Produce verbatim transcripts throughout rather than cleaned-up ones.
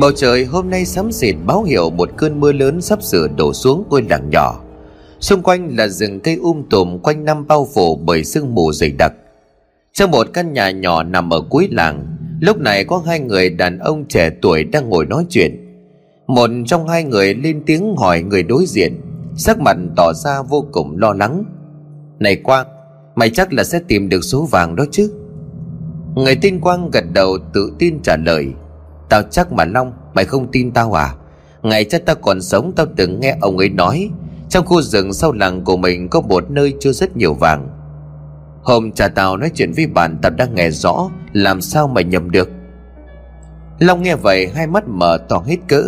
Bầu trời hôm nay xám xịt báo hiệu một cơn mưa lớn sắp sửa đổ xuống ngôi làng nhỏ. Xung quanh là rừng cây um tùm quanh năm bao phủ bởi sương mù dày đặc. Trong một căn nhà nhỏ nằm ở cuối làng, lúc này có hai người đàn ông trẻ tuổi đang ngồi nói chuyện. Một trong hai người lên tiếng hỏi người đối diện, sắc mặt tỏ ra vô cùng lo lắng. Này Quang, mày chắc là sẽ tìm được số vàng đó chứ? Người tin Quang gật đầu tự tin trả lời. Tao chắc mà Long, mày không tin tao à? Ngày chắc tao còn sống tao từng nghe ông ấy nói trong khu rừng sau làng của mình có một nơi chứa rất nhiều vàng. Hôm cha tao nói chuyện với bạn tao đang nghe rõ, làm sao mày nhầm được? Long nghe vậy hai mắt mở to hết cỡ,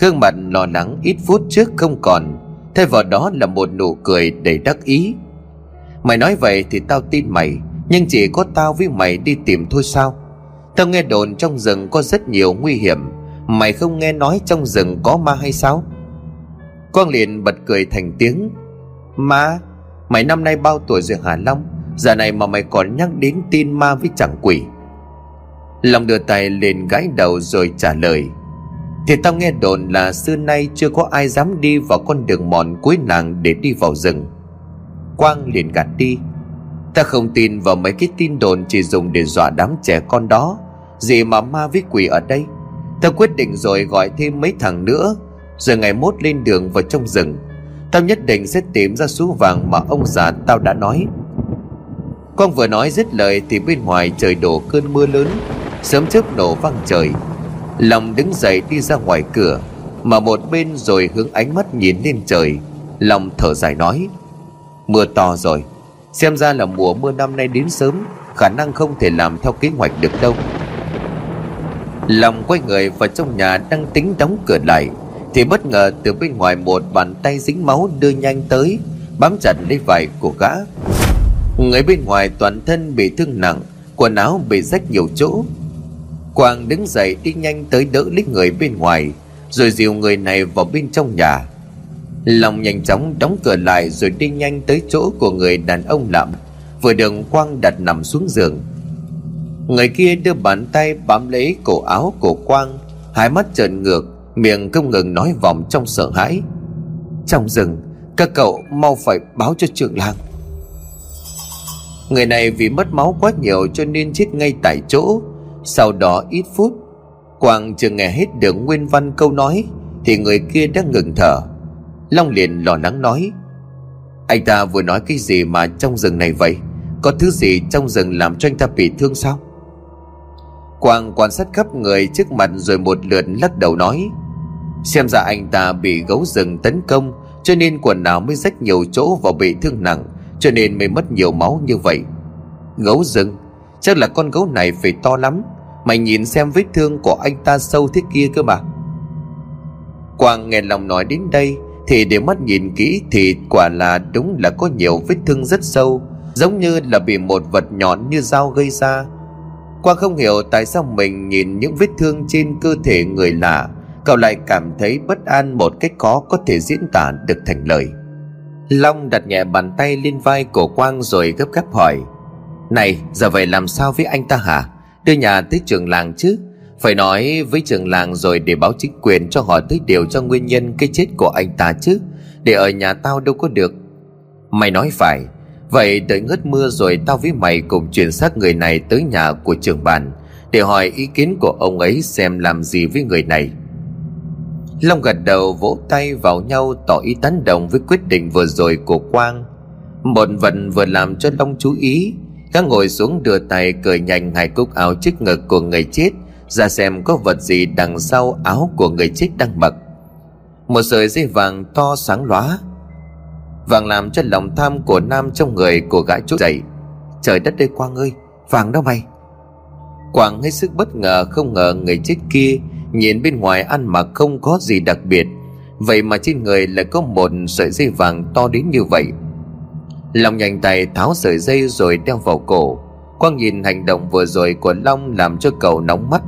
gương mặt lo lắng ít phút trước không còn, thay vào đó là một nụ cười đầy đắc ý. Mày nói vậy thì tao tin mày, nhưng chỉ có tao với mày đi tìm thôi sao? Tao nghe đồn trong rừng có rất nhiều nguy hiểm, mày không nghe nói trong rừng có ma hay sao? Quang liền bật cười thành tiếng. Ma? Mày năm nay bao tuổi rồi hả Long? Giờ này mà mày còn nhắc đến tin ma với chẳng quỷ. Long đưa tay lên gãi đầu rồi trả lời. Thì tao nghe đồn là xưa nay chưa có ai dám đi vào con đường mòn cuối làng để đi vào rừng. Quang liền gạt đi. Ta không tin vào mấy cái tin đồn chỉ dùng để dọa đám trẻ con đó. Gì mà ma với quỷ ở đây. Ta quyết định rồi, gọi thêm mấy thằng nữa, rồi ngày mốt lên đường vào trong rừng. Tao nhất định sẽ tìm ra số vàng mà ông già tao đã nói. Quang vừa nói dứt lời thì bên ngoài trời đổ cơn mưa lớn, sấm chớp nổ vang trời. Long đứng dậy đi ra ngoài cửa, mà một bên rồi hướng ánh mắt nhìn lên trời. Long thở dài nói. Mưa to rồi, xem ra là mùa mưa năm nay đến sớm, khả năng không thể làm theo kế hoạch được đâu. Long quay người vào trong nhà đang tính đóng cửa lại thì bất ngờ từ bên ngoài một bàn tay dính máu đưa nhanh tới, bám chặt lấy vai của gã. Người bên ngoài toàn thân bị thương nặng, quần áo bị rách nhiều chỗ. Quang đứng dậy đi nhanh tới đỡ lấy người bên ngoài, rồi dìu người này vào bên trong nhà. Long nhanh chóng đóng cửa lại rồi đi nhanh tới chỗ của người đàn ông lạ mặt vừa được Quang đặt nằm xuống giường. Người kia đưa bàn tay bám lấy cổ áo của Quang, hai mắt trợn ngược, miệng không ngừng nói vòng trong sợ hãi. Trong rừng, các cậu mau phải báo cho trưởng làng. Người này vì mất máu quá nhiều cho nên chết ngay tại chỗ. Sau đó ít phút, Quang chưa nghe hết được nguyên văn câu nói thì người kia đã ngừng thở. Long liền lo lắng nói. Anh ta vừa nói cái gì mà trong rừng này vậy? Có thứ gì trong rừng làm cho anh ta bị thương sao? Quang quan sát khắp người trước mặt rồi một lượt lắc đầu nói. Xem ra anh ta bị gấu rừng tấn công, cho nên quần áo mới rách nhiều chỗ và bị thương nặng, cho nên mới mất nhiều máu như vậy. Gấu rừng? Chắc là con gấu này phải to lắm. Mày nhìn xem vết thương của anh ta sâu thế kia cơ mà. Quang nghe Long nói đến đây thì để mắt nhìn kỹ thì quả là đúng là có nhiều vết thương rất sâu, giống như là bị một vật nhọn như dao gây ra. Quang không hiểu tại sao mình nhìn những vết thương trên cơ thể người lạ, cậu lại cảm thấy bất an một cách khó có thể diễn tả được thành lời. Long đặt nhẹ bàn tay lên vai của Quang rồi gấp gáp hỏi. Này, giờ vậy làm sao với anh ta hả? Đưa nhà tới trưởng làng chứ. Phải nói với trưởng làng rồi để báo chính quyền cho họ tới điều cho nguyên nhân cái chết của anh ta chứ. Để ở nhà tao đâu có được. Mày nói phải. Vậy đợi ngớt mưa rồi tao với mày cùng chuyển xác người này tới nhà của trưởng bản để hỏi ý kiến của ông ấy xem làm gì với người này. Long gật đầu vỗ tay vào nhau tỏ ý tán đồng với quyết định vừa rồi của Quang. Một vật vừa làm cho Long chú ý, gã ngồi xuống đưa tay cởi nhanh hai cúc áo trước ngực của người chết ra xem có vật gì đằng sau áo của người chết đang mặc. Một sợi dây vàng to sáng lóa. Vàng làm cho lòng tham của nam trong người của gã trỗi dậy. Trời đất ơi Quang ơi, vàng đó mày. Quang hết sức bất ngờ, không ngờ người chết kia nhìn bên ngoài ăn mặc không có gì đặc biệt, vậy mà trên người lại có một sợi dây vàng to đến như vậy. Long nhanh tay tháo sợi dây rồi đeo vào cổ. Quang nhìn hành động vừa rồi của Long làm cho cậu nóng mắt.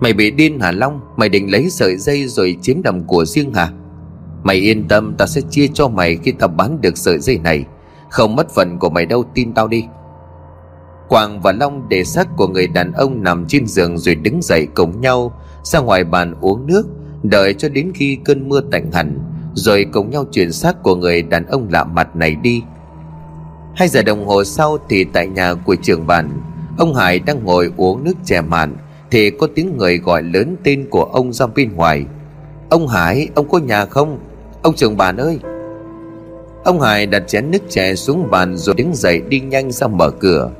Mày bị điên hả Long? Mày định lấy sợi dây rồi chiếm làm của riêng hả? Mày yên tâm, tao sẽ chia cho mày khi tao bán được sợi dây này. Không mất phần của mày đâu, tin tao đi. Quang và Long để xác của người đàn ông nằm trên giường rồi đứng dậy cùng nhau, ra ngoài bàn uống nước, đợi cho đến khi cơn mưa tạnh hẳn, rồi cùng nhau chuyển xác của người đàn ông lạ mặt này đi. Hai giờ đồng hồ sau thì tại nhà của trưởng bản, ông Hải đang ngồi uống nước chè mặn thì có tiếng người gọi lớn tên của ông ra bên ngoài. Ông Hải, ông có nhà không? Ông trưởng bản ơi! Ông Hải đặt chén nước chè xuống bàn rồi đứng dậy đi nhanh ra mở cửa.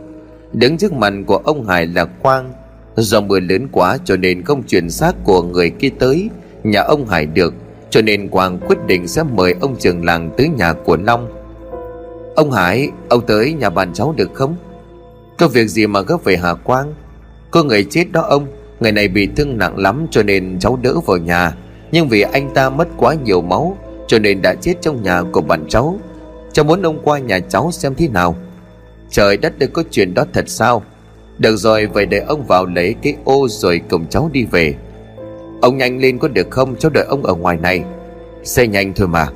Đứng trước mặt của ông Hải là Quang. Do mưa lớn quá cho nên không chuyển xác của người kia tới nhà ông Hải được, cho nên Quang quyết định sẽ mời ông trưởng làng tới nhà của Long. Ông Hải, ông tới nhà bạn cháu được không? Có việc gì mà gấp về Hà Quang? Có người chết đó ông, người này bị thương nặng lắm cho nên cháu đỡ vào nhà. Nhưng vì anh ta mất quá nhiều máu cho nên đã chết trong nhà của bạn cháu. Cháu muốn ông qua nhà cháu xem thế nào. Trời đất ơi, có chuyện đó thật sao? Được rồi, vậy để ông vào lấy cái ô rồi cùng cháu đi về. Ông nhanh lên có được không? Cháu đợi ông ở ngoài này. Xe nhanh thôi mà.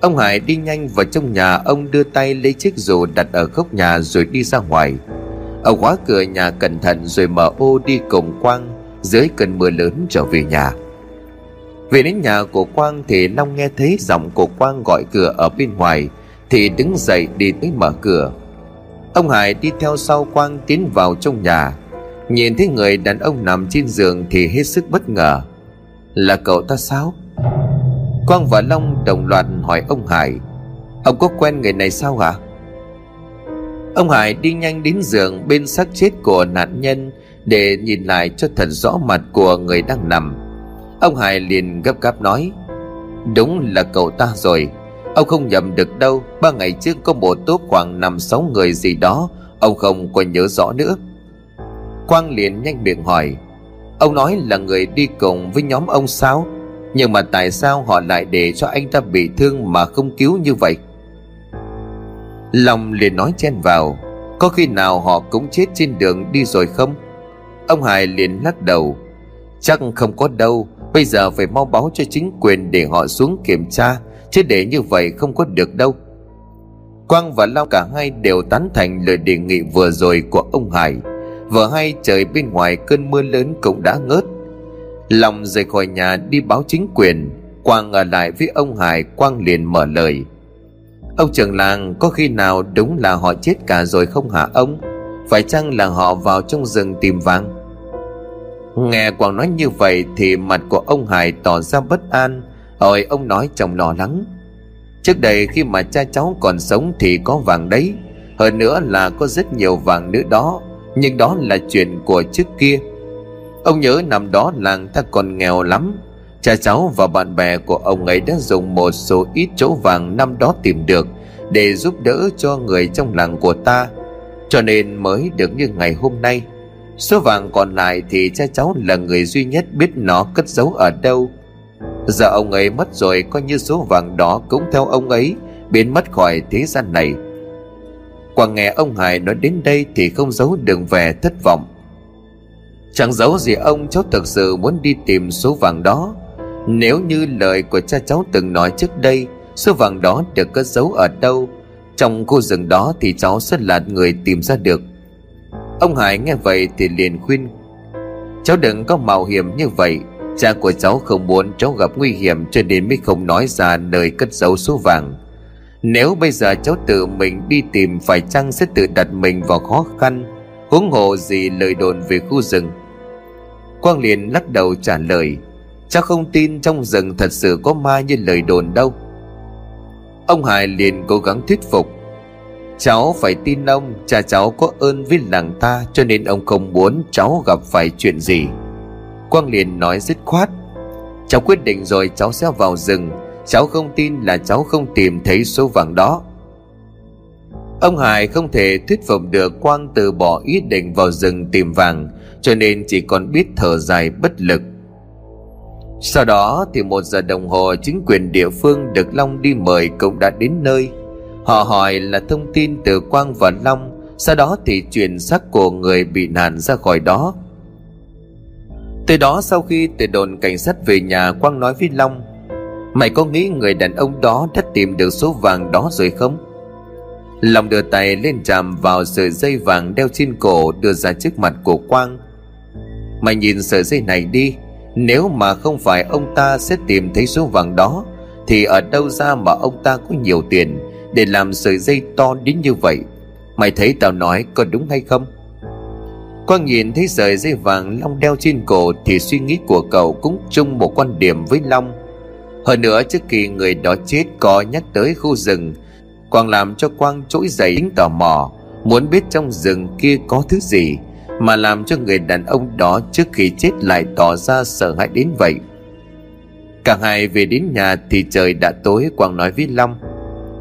Ông Hải đi nhanh vào trong nhà. Ông đưa tay lấy chiếc dù đặt ở góc nhà rồi đi ra ngoài. Ông khóa cửa nhà cẩn thận rồi mở ô đi cùng Quang dưới cơn mưa lớn trở về nhà. Về đến nhà của Quang thì Long nghe thấy giọng của Quang gọi cửa ở bên ngoài thì đứng dậy đi tới mở cửa. Ông Hải đi theo sau Quang tiến vào trong nhà. Nhìn thấy người đàn ông nằm trên giường thì hết sức bất ngờ. Là cậu ta sao? Quang và Long đồng loạt hỏi ông Hải. Ông có quen người này sao hả? Ông Hải đi nhanh đến giường bên xác chết của nạn nhân để nhìn lại cho thật rõ mặt của người đang nằm. Ông Hải liền gấp gáp nói: Đúng là cậu ta rồi. Ông không nhầm được đâu. Ba ngày trước có một tốp khoảng năm sáu người gì đó, ông không còn nhớ rõ nữa. Quang liền nhanh miệng hỏi: Ông nói là người đi cùng với nhóm ông sao? Nhưng mà tại sao họ lại để cho anh ta bị thương mà không cứu như vậy? Long liền nói chen vào: Có khi nào họ cũng chết trên đường đi rồi không? Ông Hải liền lắc đầu: Chắc không có đâu. Bây giờ phải mau báo cho chính quyền để họ xuống kiểm tra, chứ để như vậy không có được đâu. Quang và Long cả hai đều tán thành lời đề nghị vừa rồi của ông Hải. Vừa hay trời bên ngoài cơn mưa lớn cũng đã ngớt. Long rời khỏi nhà đi báo chính quyền. Quang ở lại với ông Hải. Quang liền mở lời: Ông trưởng làng, có khi nào đúng là họ chết cả rồi không hả ông? Phải chăng là họ vào trong rừng tìm vàng? Nghe Quang nói như vậy thì mặt của ông Hải tỏ ra bất an. Rồi ông nói trong lo lắng: Trước đây khi mà cha cháu còn sống thì có vàng đấy. Hơn nữa là có rất nhiều vàng nữa đó. Nhưng đó là chuyện của trước kia. Ông nhớ năm đó làng ta còn nghèo lắm. Cha cháu và bạn bè của ông ấy đã dùng một số ít chỗ vàng năm đó tìm được để giúp đỡ cho người trong làng của ta, cho nên mới được như ngày hôm nay. Số vàng còn lại thì cha cháu là người duy nhất biết nó cất giấu ở đâu. Giờ ông ấy mất rồi, coi như số vàng đó cũng theo ông ấy biến mất khỏi thế gian này. Quang nghe ông Hải nói đến đây thì không giấu được vẻ thất vọng. Chẳng giấu gì ông, cháu thực sự muốn đi tìm số vàng đó. Nếu như lời của cha cháu từng nói trước đây, số vàng đó được cất giấu ở đâu trong khu rừng đó thì cháu sẽ là người tìm ra được. Ông Hải nghe vậy thì liền khuyên: Cháu đừng có mạo hiểm như vậy. Cha của cháu không muốn cháu gặp nguy hiểm cho nên mới không nói ra nơi cất giấu số vàng. Nếu bây giờ cháu tự mình đi tìm phải chăng sẽ tự đặt mình vào khó khăn, huống hồ gì lời đồn về khu rừng. Quang liền lắc đầu trả lời: Cháu không tin trong rừng thật sự có ma như lời đồn đâu. Ông Hải liền cố gắng thuyết phục: Cháu phải tin ông, cha cháu có ơn với làng ta cho nên ông không muốn cháu gặp phải chuyện gì. Quang liền nói dứt khoát: Cháu quyết định rồi, cháu sẽ vào rừng. Cháu không tin là cháu không tìm thấy số vàng đó. Ông Hải không thể thuyết phục được Quang từ bỏ ý định vào rừng tìm vàng, cho nên chỉ còn biết thở dài bất lực. Sau đó thì một giờ đồng hồ, chính quyền địa phương được Long đi mời cũng đã đến nơi. Họ hỏi là thông tin từ Quang và Long, sau đó thì chuyển xác của người bị nạn ra khỏi đó. Từ đó sau khi từ đồn cảnh sát về nhà, Quang nói với Long: Mày có nghĩ người đàn ông đó đã tìm được số vàng đó rồi không? Long đưa tay lên chạm vào sợi dây vàng đeo trên cổ đưa ra trước mặt của Quang. Mày nhìn sợi dây này đi, nếu mà không phải ông ta sẽ tìm thấy số vàng đó thì ở đâu ra mà ông ta có nhiều tiền để làm sợi dây to đến như vậy? Mày thấy tao nói có đúng hay không? Quang nhìn thấy sợi dây vàng Long đeo trên cổ thì suy nghĩ của cậu cũng chung một quan điểm với Long. Hơn nữa trước khi người đó chết có nhắc tới khu rừng, Quang làm cho Quang trỗi dậy tính tò mò, muốn biết trong rừng kia có thứ gì mà làm cho người đàn ông đó trước khi chết lại tỏ ra sợ hãi đến vậy. Cả hai về đến nhà thì trời đã tối. Quang nói với Long: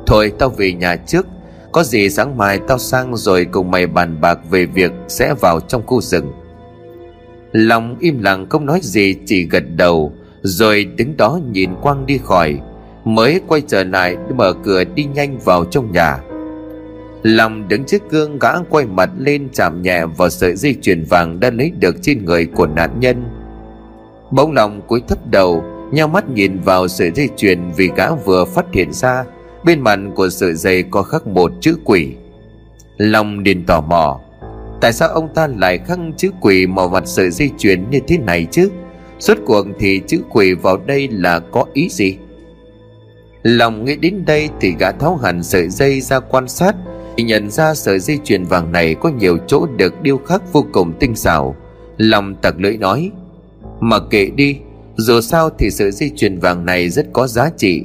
Thôi tao về nhà trước, có gì sáng mai tao sang rồi cùng mày bàn bạc về việc sẽ vào trong khu rừng. Long im lặng không nói gì, chỉ gật đầu rồi đứng đó nhìn Quang đi khỏi, mới quay trở lại mở cửa đi nhanh vào trong nhà. Long đứng trước gương, gã quay mặt lên chạm nhẹ vào sợi dây chuyền vàng đã lấy được trên người của nạn nhân. Bỗng Long cúi thấp đầu, nheo mắt nhìn vào sợi dây chuyền vì gã vừa phát hiện ra bên mặt của sợi dây có khắc một chữ quỷ. Long liền tò mò, tại sao ông ta lại khắc chữ quỷ vào mặt sợi dây chuyền như thế này chứ? Rốt cuộc thì chữ quỷ vào đây là có ý gì? Long nghĩ đến đây thì gã tháo hẳn sợi dây ra quan sát thì nhận ra sợi dây chuyền vàng này có nhiều chỗ được điêu khắc vô cùng tinh xảo. Long tặc lưỡi nói: Mà kệ đi, dù sao thì sợi dây chuyền vàng này rất có giá trị,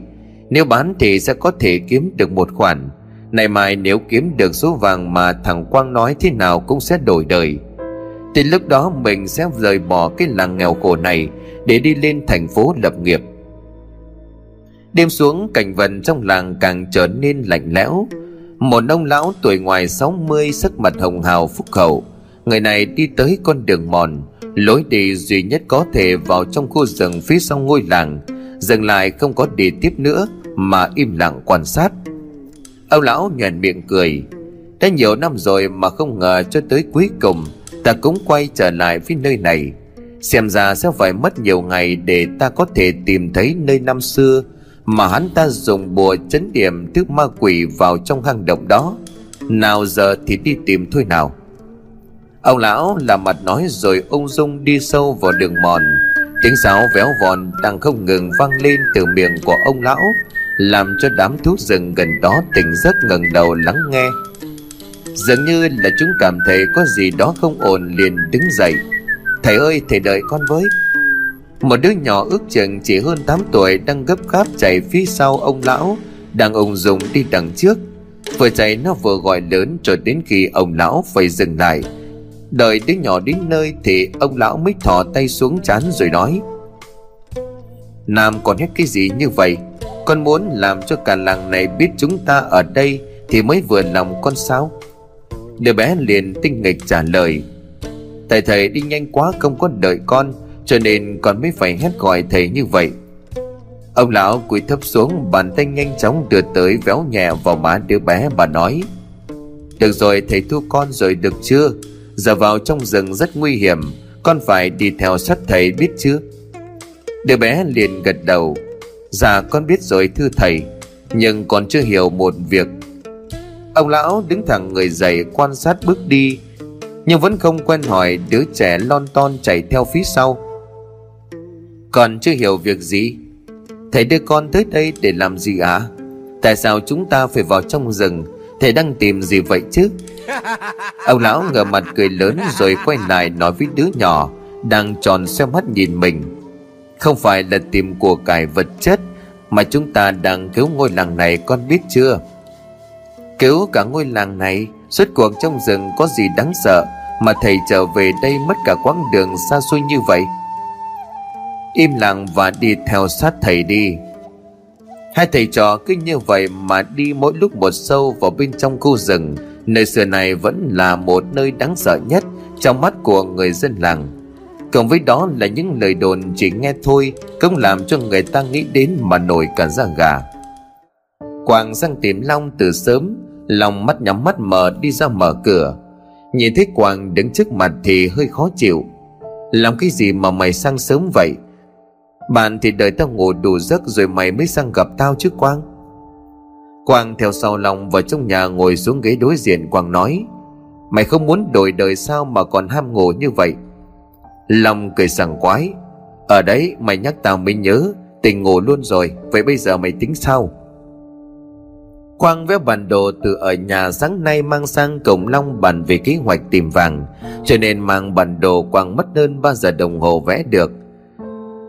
nếu bán thì sẽ có thể kiếm được một khoản. Này mai nếu kiếm được số vàng mà thằng Quang nói thế nào cũng sẽ đổi đời, thì lúc đó mình sẽ rời bỏ cái làng nghèo khổ này để đi lên thành phố lập nghiệp. Đêm xuống, cảnh vật trong làng càng trở nên lạnh lẽo. Một ông lão tuổi ngoài sáu mươi, sắc mặt hồng hào phúc hậu. Người này đi tới con đường mòn, lối đi duy nhất có thể vào trong khu rừng phía sau ngôi làng, dừng lại không có đi tiếp nữa mà im lặng quan sát. Ông lão nhoẻn miệng cười: Đã nhiều năm rồi mà không ngờ cho tới cuối cùng ta cũng quay trở lại với nơi này. Xem ra sẽ phải mất nhiều ngày để ta có thể tìm thấy nơi năm xưa mà hắn ta dùng bùa trấn điểm thứ ma quỷ vào trong hang động đó. Nào giờ thì đi tìm thôi nào. Ông lão làm mặt nói rồi ung dung đi sâu vào đường mòn. Tiếng sáo véo vòn đang không ngừng vang lên từ miệng của ông lão, làm cho đám thú rừng gần đó tỉnh giấc ngẩng đầu lắng nghe. Dường như là chúng cảm thấy có gì đó không ổn liền đứng dậy. Thầy ơi, thầy đợi con với. Một đứa nhỏ ước chừng chỉ hơn tám tuổi đang gấp gáp chạy phía sau ông lão đang ung dung đi đằng trước. Vừa chạy nó vừa gọi lớn cho đến khi ông lão phải dừng lại. Đợi đứa nhỏ đến nơi thì ông lão mới thò tay xuống trán rồi nói: Nam còn hết cái gì như vậy? Con muốn làm cho cả làng này biết chúng ta ở đây thì mới vừa lòng con sao? Đứa bé liền tinh nghịch trả lời: Thầy thầy đi nhanh quá không có đợi con, cho nên con mới phải hét gọi thầy như vậy. Ông lão cúi thấp xuống, bàn tay nhanh chóng đưa tới véo nhẹ vào má đứa bé và nói: Được rồi, thầy thua con rồi được chưa? Giờ vào trong rừng rất nguy hiểm, con phải đi theo sát thầy biết chưa? Đứa bé liền gật đầu: Dạ con biết rồi thưa thầy, nhưng con chưa hiểu một việc. Ông lão đứng thẳng người dậy quan sát bước đi, nhưng vẫn không quên hỏi đứa trẻ lon ton chạy theo phía sau: Con chưa hiểu việc gì? Thầy đưa con tới đây để làm gì ạ? À? Tại sao chúng ta phải vào trong rừng? Thầy đang tìm gì vậy chứ? Ông lão ngửa mặt cười lớn rồi quay lại nói với đứa nhỏ đang tròn xoe mắt nhìn mình: Không phải là tìm của cải vật chất mà chúng ta đang cứu ngôi làng này, con biết chưa? Cứu cả ngôi làng này? Suốt cuộc trong rừng có gì đáng sợ mà thầy trở về đây mất cả quãng đường xa xôi như vậy? Im lặng và đi theo sát thầy đi. Hai thầy trò cứ như vậy mà đi mỗi lúc một sâu vào bên trong khu rừng, nơi xưa này vẫn là một nơi đáng sợ nhất trong mắt của người dân làng. Cộng với đó là những lời đồn chỉ nghe thôi cũng làm cho người ta nghĩ đến mà nổi cả da gà. Quang sang tìm Long từ sớm. Long mắt nhắm mắt mở đi ra mở cửa, nhìn thấy Quang đứng trước mặt thì hơi khó chịu. Làm cái gì mà mày sang sớm vậy? Bạn thì đợi tao ngủ đủ giấc rồi mày mới sang gặp tao chứ Quang. Quang theo sau Long vào trong nhà, ngồi xuống ghế đối diện. Quang nói: Mày không muốn đổi đời sao mà còn ham ngủ như vậy? Long cười sảng quái. Ở đấy mày nhắc tao mới nhớ, tỉnh ngủ luôn rồi. Vậy bây giờ mày tính sao? Quang vẽ bản đồ từ ở nhà sáng nay mang sang cổng Long bàn về kế hoạch tìm vàng, cho nên mang bản đồ Quang mất hơn ba giờ đồng hồ vẽ được.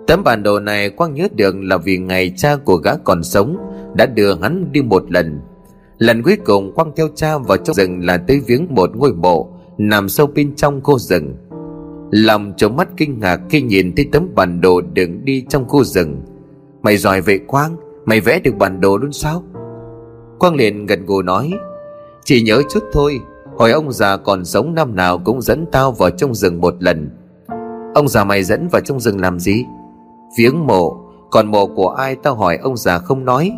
Tấm bản đồ này Quang nhớ được là vì ngày cha của gã còn sống đã đưa hắn đi một lần. Lần cuối cùng Quang theo cha vào trong rừng là tới viếng một ngôi mộ nằm sâu bên trong khu rừng. Lòng trố mắt kinh ngạc khi nhìn thấy tấm bản đồ đường đi trong khu rừng. Mày giỏi vậy Quang, mày vẽ được bản đồ luôn sao? Quang liền gật gù nói, chỉ nhớ chút thôi. Hồi ông già còn sống năm nào cũng dẫn tao vào trong rừng một lần. Ông già mày dẫn vào trong rừng làm gì? Viếng mộ. Còn mộ của ai tao hỏi ông già không nói.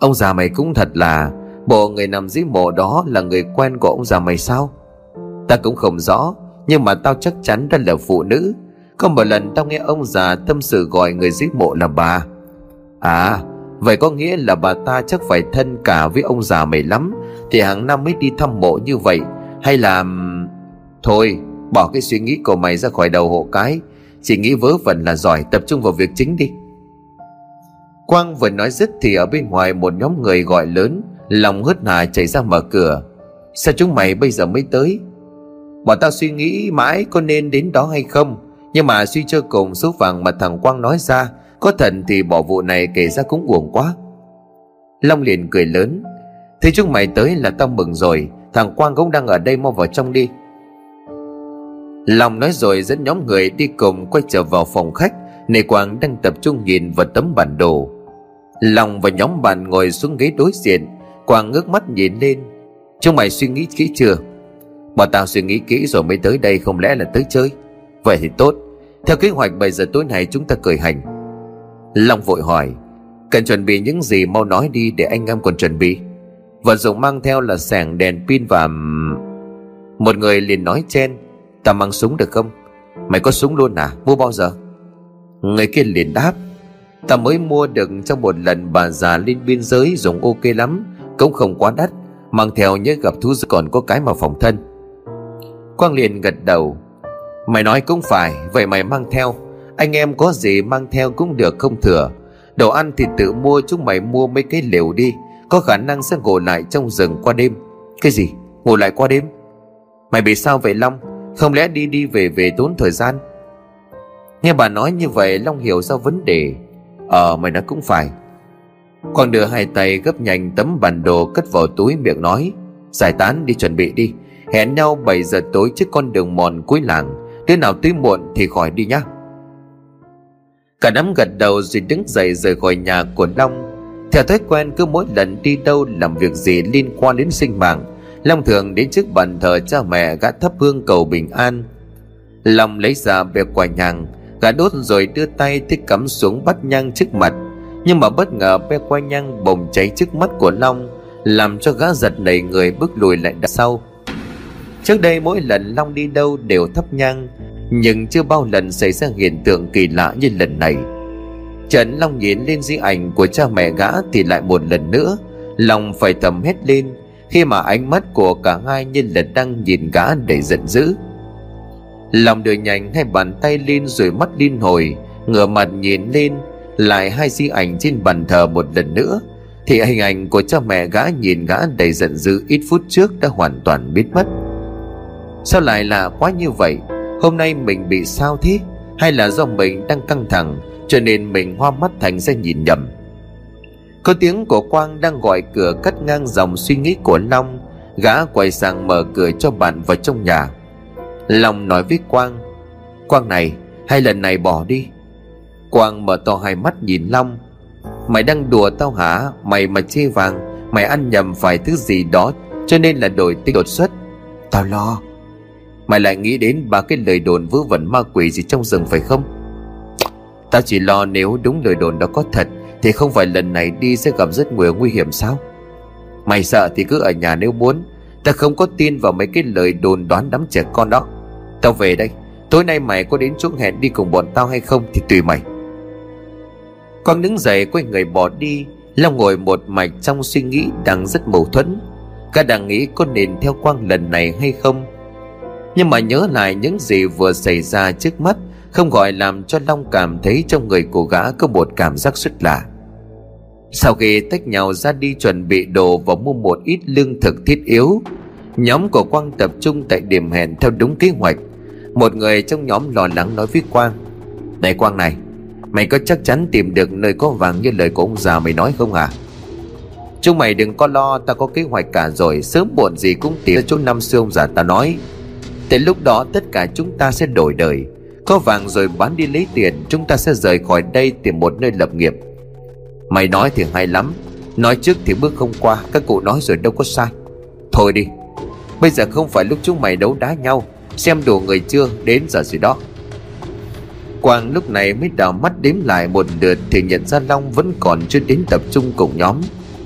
Ông già mày cũng thật là, bộ người nằm dưới mộ đó là người quen của ông già mày sao? Ta cũng không rõ, nhưng mà tao chắc chắn đó là phụ nữ. Có một lần tao nghe ông già tâm sự gọi người dưới mộ là bà. À, vậy có nghĩa là bà ta chắc phải thân cả với ông già mày lắm thì hàng năm mới đi thăm mộ như vậy. Hay là... Thôi, bỏ cái suy nghĩ của mày ra khỏi đầu hộ cái. Chỉ nghĩ vớ vẩn là giỏi, tập trung vào việc chính đi. Quang vừa nói dứt thì ở bên ngoài một nhóm người gọi lớn. Lòng hớt hà chạy ra mở cửa. Sao chúng mày bây giờ mới tới? Bọn tao suy nghĩ mãi có nên đến đó hay không, nhưng mà suy cho cùng số vàng mà thằng Quang nói ra, có thần thì bỏ vụ này kể ra cũng uổng quá. Long liền cười lớn, thế chúng mày tới là tao mừng rồi. Thằng Quang cũng đang ở đây, mau vào trong đi. Long nói rồi dẫn nhóm người đi cùng quay trở vào phòng khách, nơi Quang đang tập trung nhìn vào tấm bản đồ. Long và nhóm bạn ngồi xuống ghế đối diện. Quang ngước mắt nhìn lên, chúng mày suy nghĩ kỹ chưa? Bọn tao suy nghĩ kỹ rồi mới tới đây, không lẽ là tới chơi? Vậy thì tốt, theo kế hoạch bảy giờ tối nay chúng ta khởi hành. Long vội hỏi, cần chuẩn bị những gì mau nói đi để anh em còn chuẩn bị. Vật dụng mang theo là xẻng, đèn pin và... Một người liền nói chen, ta mang súng được không? Mày có súng luôn à? Mua bao giờ? Người kia liền đáp, ta mới mua được trong một lần bà già lên biên giới dùng, ok lắm, cũng không quá đắt. Mang theo nhớ gặp thú dữ còn có cái mà phòng thân. Quang liền gật đầu, mày nói cũng phải, vậy mày mang theo. Anh em có gì mang theo cũng được, không thừa. Đồ ăn thì tự mua, chúng mày mua mấy cái lều đi, có khả năng sẽ ngủ lại trong rừng qua đêm. Cái gì? Ngủ lại qua đêm? Mày bị sao vậy Long? Không lẽ đi đi về về tốn thời gian? Nghe bà nói như vậy Long hiểu ra vấn đề. Ờ mày nói cũng phải. Quang đưa hai tay gấp nhanh tấm bản đồ cất vào túi, miệng nói, giải tán đi, chuẩn bị đi, hẹn nhau bảy giờ tối trước con đường mòn cuối làng, đứa nào tới muộn thì khỏi đi nhá. Cả đám gật đầu rồi đứng dậy rời khỏi nhà của Long. Theo thói quen cứ mỗi lần đi đâu làm việc gì liên quan đến sinh mạng, Long thường đến trước bàn thờ cha mẹ gã thắp hương cầu bình an. Long lấy ra bẻ quả nhang gã đốt rồi đưa tay thích cắm xuống bắt nhang trước mặt, nhưng mà bất ngờ bẻ quả nhang bùng cháy trước mắt của Long, làm cho gã giật nảy người bước lùi lại đằng sau. Trước đây mỗi lần Long đi đâu đều thắp nhang, nhưng chưa bao lần xảy ra hiện tượng kỳ lạ như lần này. Trần Long nhìn lên di ảnh của cha mẹ gã thì lại một lần nữa Long phải thầm hét lên, khi mà ánh mắt của cả hai nhân vật đang nhìn gã để giận dữ. Long đưa nhanh hai bàn tay lên rồi mắt điên hồi, ngửa mặt nhìn lên lại hai di ảnh trên bàn thờ một lần nữa, thì hình ảnh của cha mẹ gã nhìn gã đầy giận dữ ít phút trước đã hoàn toàn biến mất. Sao lại lạ quá như vậy? Hôm nay mình bị sao thế? Hay là do mình đang căng thẳng cho nên mình hoa mắt thành ra nhìn nhầm? Có tiếng của Quang đang gọi cửa cắt ngang dòng suy nghĩ của Long. Gã quay sang mở cửa cho bạn vào trong nhà. Long nói với Quang, Quang này, hai lần này bỏ đi. Quang mở to hai mắt nhìn Long, mày đang đùa tao hả? Mày mà chê vàng, mày ăn nhầm phải thứ gì đó cho nên là đổi tích đột xuất. Tao lo mày lại nghĩ đến ba cái lời đồn vớ vẩn ma quỷ gì trong rừng phải không? Tao chỉ lo nếu đúng lời đồn đó có thật thì không phải lần này đi sẽ gặp rất nhiều nguy hiểm sao? Mày sợ thì cứ ở nhà nếu muốn. Tao không có tin vào mấy cái lời đồn đoán đám trẻ con đó. Tao về đây. Tối nay mày có đến chỗ hẹn đi cùng bọn tao hay không thì tùy mày. Quang đứng dậy quay người bỏ đi. Long ngồi một mạch trong suy nghĩ đang rất mâu thuẫn. Cả đang nghĩ có nên theo Quang lần này hay không. Nhưng mà nhớ lại những gì vừa xảy ra trước mắt không gọi làm cho Long cảm thấy trong người cô gái có một cảm giác rất lạ. Sau khi tách nhau ra đi chuẩn bị đồ và mua một ít lương thực thiết yếu, nhóm của Quang tập trung tại điểm hẹn theo đúng kế hoạch. Một người trong nhóm lo lắng nói với Quang: "Này Quang này, mày có chắc chắn tìm được nơi có vàng như lời của ông già mày nói không à?" "Chúng mày đừng có lo, tao có kế hoạch cả rồi, sớm muộn gì cũng tìm chỗ năm xưa ông già tao nói. Tới lúc đó tất cả chúng ta sẽ đổi đời, có vàng rồi bán đi lấy tiền, chúng ta sẽ rời khỏi đây tìm một nơi lập nghiệp. Mày nói thì hay lắm, nói trước thì bước không qua, các cụ nói rồi đâu có sai. Thôi đi, bây giờ không phải lúc chúng mày đấu đá nhau, xem đồ người chưa, đến giờ gì đó." Quang lúc này mới đảo mắt đếm lại một lượt thì nhận ra Long vẫn còn chưa đến tập trung cùng nhóm.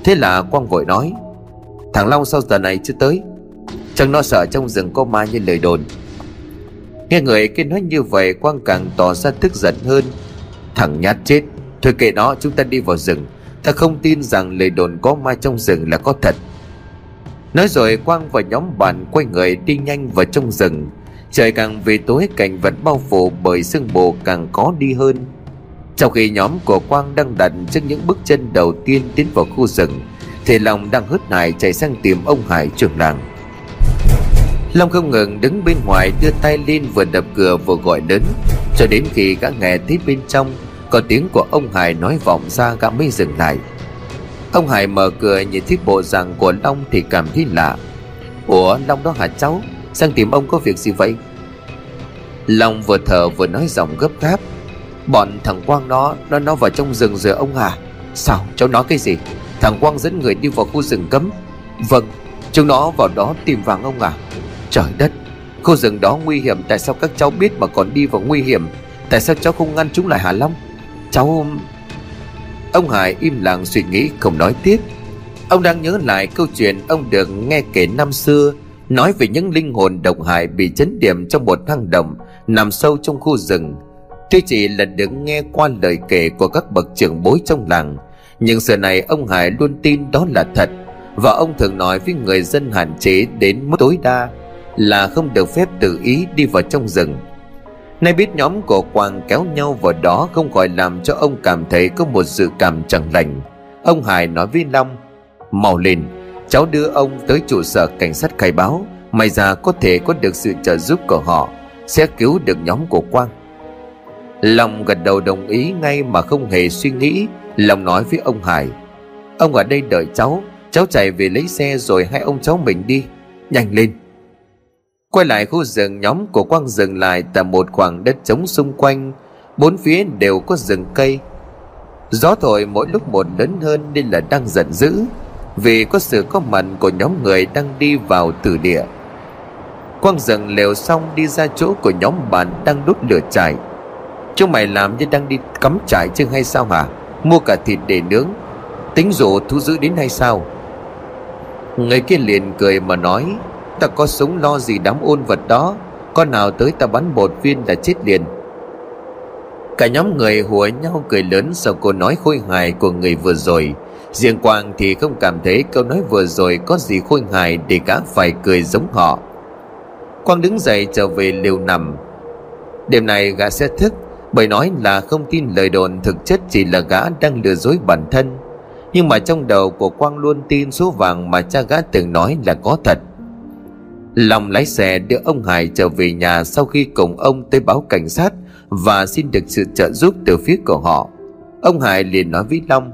Thế là Quang vội nói: "Thằng Long sao giờ này chưa tới? Chẳng nó sợ trong rừng có ma như lời đồn." Nghe người kia nói như vậy, Quang càng tỏ ra tức giận hơn. "Thằng nhát chết, thôi kệ nó, chúng ta đi vào rừng. Ta không tin rằng lời đồn có ma trong rừng là có thật." Nói rồi Quang và nhóm bạn quay người đi nhanh vào trong rừng. Trời càng về tối, cảnh vật bao phủ bởi sương mù càng có đi hơn. Trong khi nhóm của Quang đang đặt trước những bước chân đầu tiên tiến vào khu rừng thì Long đang hớt hải chạy sang tìm ông Hải trưởng làng. Long không ngừng đứng bên ngoài đưa tay lên vừa đập cửa vừa gọi lớn, cho đến khi gã nghe thấy bên trong có tiếng của ông Hải nói vọng ra gã mới dừng lại. Ông Hải mở cửa nhìn thấy bộ dạng của Long thì cảm thấy lạ. "Ủa Long đó hả cháu? Sang tìm ông có việc gì vậy?" Long vừa thở vừa nói giọng gấp gáp: "Bọn thằng Quang nó nó nó vào trong rừng rồi ông à?" "Sao cháu nói cái gì? Thằng Quang dẫn người đi vào khu rừng cấm." "Vâng, chúng nó vào đó tìm vàng ông à?" "Trời đất, khu rừng đó nguy hiểm, tại sao các cháu biết mà còn đi vào nguy hiểm? Tại sao cháu không ngăn chúng lại hả Long?" "Cháu..." Ông Hải im lặng suy nghĩ không nói tiếp. Ông đang nhớ lại câu chuyện ông được nghe kể năm xưa, nói về những linh hồn độc hại bị trấn điểm trong một hang động nằm sâu trong khu rừng. Tuy chỉ là được nghe qua lời kể của các bậc trưởng bối trong làng, nhưng giờ này ông Hải luôn tin đó là thật, và ông thường nói với người dân hạn chế đến mức tối đa là không được phép tự ý đi vào trong rừng. Nay biết nhóm của Quang kéo nhau vào đó không khỏi làm cho ông cảm thấy có một dự cảm chẳng lành. Ông Hải nói với Long: "Mau lên, cháu đưa ông tới trụ sở cảnh sát khai báo, may ra có thể có được sự trợ giúp của họ, sẽ cứu được nhóm của Quang." Long gật đầu đồng ý ngay mà không hề suy nghĩ. Long nói với ông Hải: "Ông ở đây đợi cháu, cháu chạy về lấy xe rồi hai ông cháu mình đi, nhanh lên." Quay lại khu rừng, nhóm của Quang dừng lại tại một khoảng đất trống, xung quanh bốn phía đều có rừng cây. Gió thổi mỗi lúc một lớn hơn nên là đang giận dữ vì có sự có mặt của nhóm người đang đi vào từ địa. Quang dừng lều xong đi ra chỗ của nhóm bạn đang đốt lửa trại. "Chúng mày làm như đang đi cắm trại chứ hay sao hả? Mua cả thịt để nướng, tính rủ thú dữ đến hay sao?" Người kia liền cười mà nói: "Ta có súng lo gì đám ôn vật đó, con nào tới ta bắn một viên là chết liền." Cả nhóm người hùa nhau cười lớn sau câu nói khôi hài của người vừa rồi. Riêng Quang thì không cảm thấy câu nói vừa rồi có gì khôi hài để gã phải cười giống họ. Quang đứng dậy trở về lều nằm. Đêm này gã sẽ thức, bởi nói là không tin lời đồn thực chất chỉ là gã đang lừa dối bản thân. Nhưng mà trong đầu của Quang luôn tin số vàng mà cha gã từng nói là có thật. Long lái xe đưa ông Hải trở về nhà sau khi cùng ông tới báo cảnh sát và xin được sự trợ giúp từ phía của họ. Ông Hải liền nói với Long: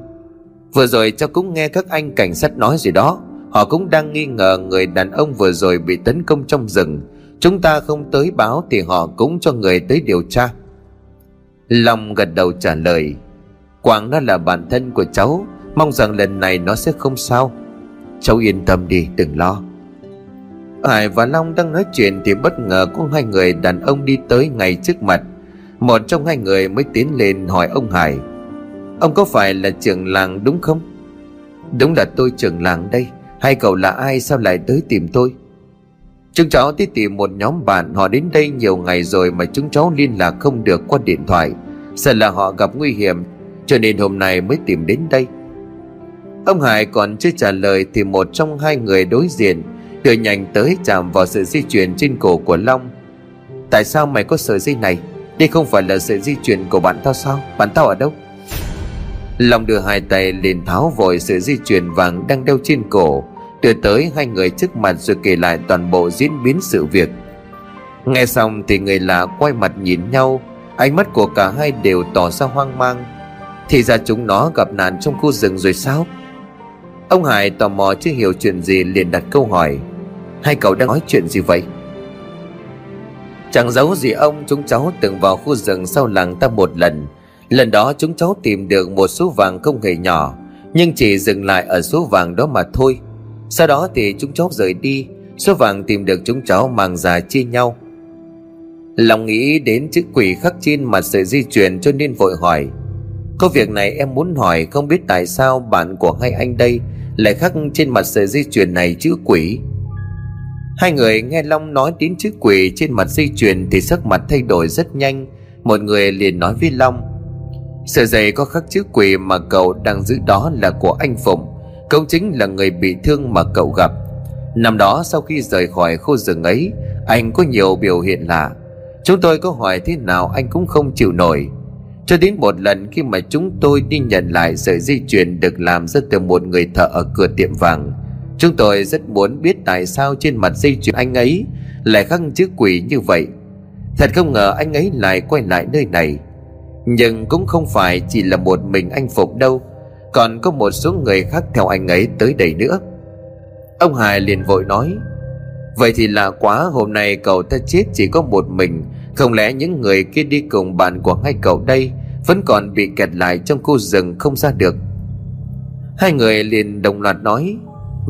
"Vừa rồi cháu cũng nghe các anh cảnh sát nói gì đó, họ cũng đang nghi ngờ người đàn ông vừa rồi bị tấn công trong rừng. Chúng ta không tới báo thì họ cũng cho người tới điều tra." Long gật đầu trả lời: "Quang nó là bạn thân của cháu, mong rằng lần này nó sẽ không sao. Cháu yên tâm đi, đừng lo." Hải và Long đang nói chuyện thì bất ngờ có hai người đàn ông đi tới ngay trước mặt. Một trong hai người mới tiến lên hỏi ông Hải: "Ông có phải là trưởng làng đúng không?" "Đúng là tôi trưởng làng đây. Hai cậu là ai, sao lại tới tìm tôi?" "Chúng cháu tới tìm một nhóm bạn, họ đến đây nhiều ngày rồi mà chúng cháu liên lạc không được qua điện thoại. Sợ là họ gặp nguy hiểm cho nên hôm nay mới tìm đến đây." Ông Hải còn chưa trả lời thì một trong hai người đối diện Đưa nhanh tới chạm vào sợi dây chuyền trên cổ của Long. Tại sao mày có sợi dây này? Đây không phải là sợi dây chuyền của bạn tao sao? Bạn tao ở đâu? Long đưa hai tay lên tháo vội sợi dây chuyền vàng đang đeo trên cổ, đưa tới hai người trước mặt rồi kể lại toàn bộ diễn biến sự việc. Nghe xong thì người lạ quay mặt nhìn nhau, ánh mắt của cả hai đều tỏ ra hoang mang. Thì ra chúng nó gặp nạn trong khu rừng rồi sao? Ông Hải tò mò chưa hiểu chuyện gì liền đặt câu hỏi. Hai cậu đang nói chuyện gì vậy? Chẳng giấu gì ông, chúng cháu từng vào khu rừng sau làng ta một lần. Lần đó chúng cháu tìm được một số vàng không hề nhỏ, nhưng chỉ dừng lại ở số vàng đó mà thôi. Sau đó thì chúng cháu rời đi. Số vàng tìm được chúng cháu mang ra chia nhau. Lòng nghĩ đến chữ quỷ khắc trên mặt sợi dây chuyền cho nên vội hỏi. Có việc này em muốn hỏi, không biết tại sao bạn của hai anh đây lại khắc trên mặt sợi dây chuyền này chữ quỷ. Hai người nghe Long nói đến chữ quỷ trên mặt dây chuyền thì sắc mặt thay đổi rất nhanh. Một người liền nói với Long, sợi dây có khắc chữ quỷ mà cậu đang giữ đó là của anh Phụng. Cậu chính là người bị thương mà cậu gặp. Năm đó sau khi rời khỏi khu rừng ấy, anh có nhiều biểu hiện lạ. Chúng tôi có hỏi thế nào anh cũng không chịu nổi. Cho đến một lần khi mà chúng tôi đi nhận lại sợi dây chuyền được làm ra từ một người thợ ở cửa tiệm vàng, chúng tôi rất muốn biết tại sao trên mặt dây chuyền anh ấy lại khắc chữ quỷ như vậy. Thật không ngờ anh ấy lại quay lại nơi này. Nhưng cũng không phải chỉ là một mình anh Phục đâu, còn có một số người khác theo anh ấy tới đây nữa. Ông Hải liền vội nói, vậy thì lạ quá, hôm nay cậu ta chết chỉ có một mình. Không lẽ những người kia đi cùng bạn của hai cậu đây vẫn còn bị kẹt lại trong khu rừng không ra được? Hai người liền đồng loạt nói,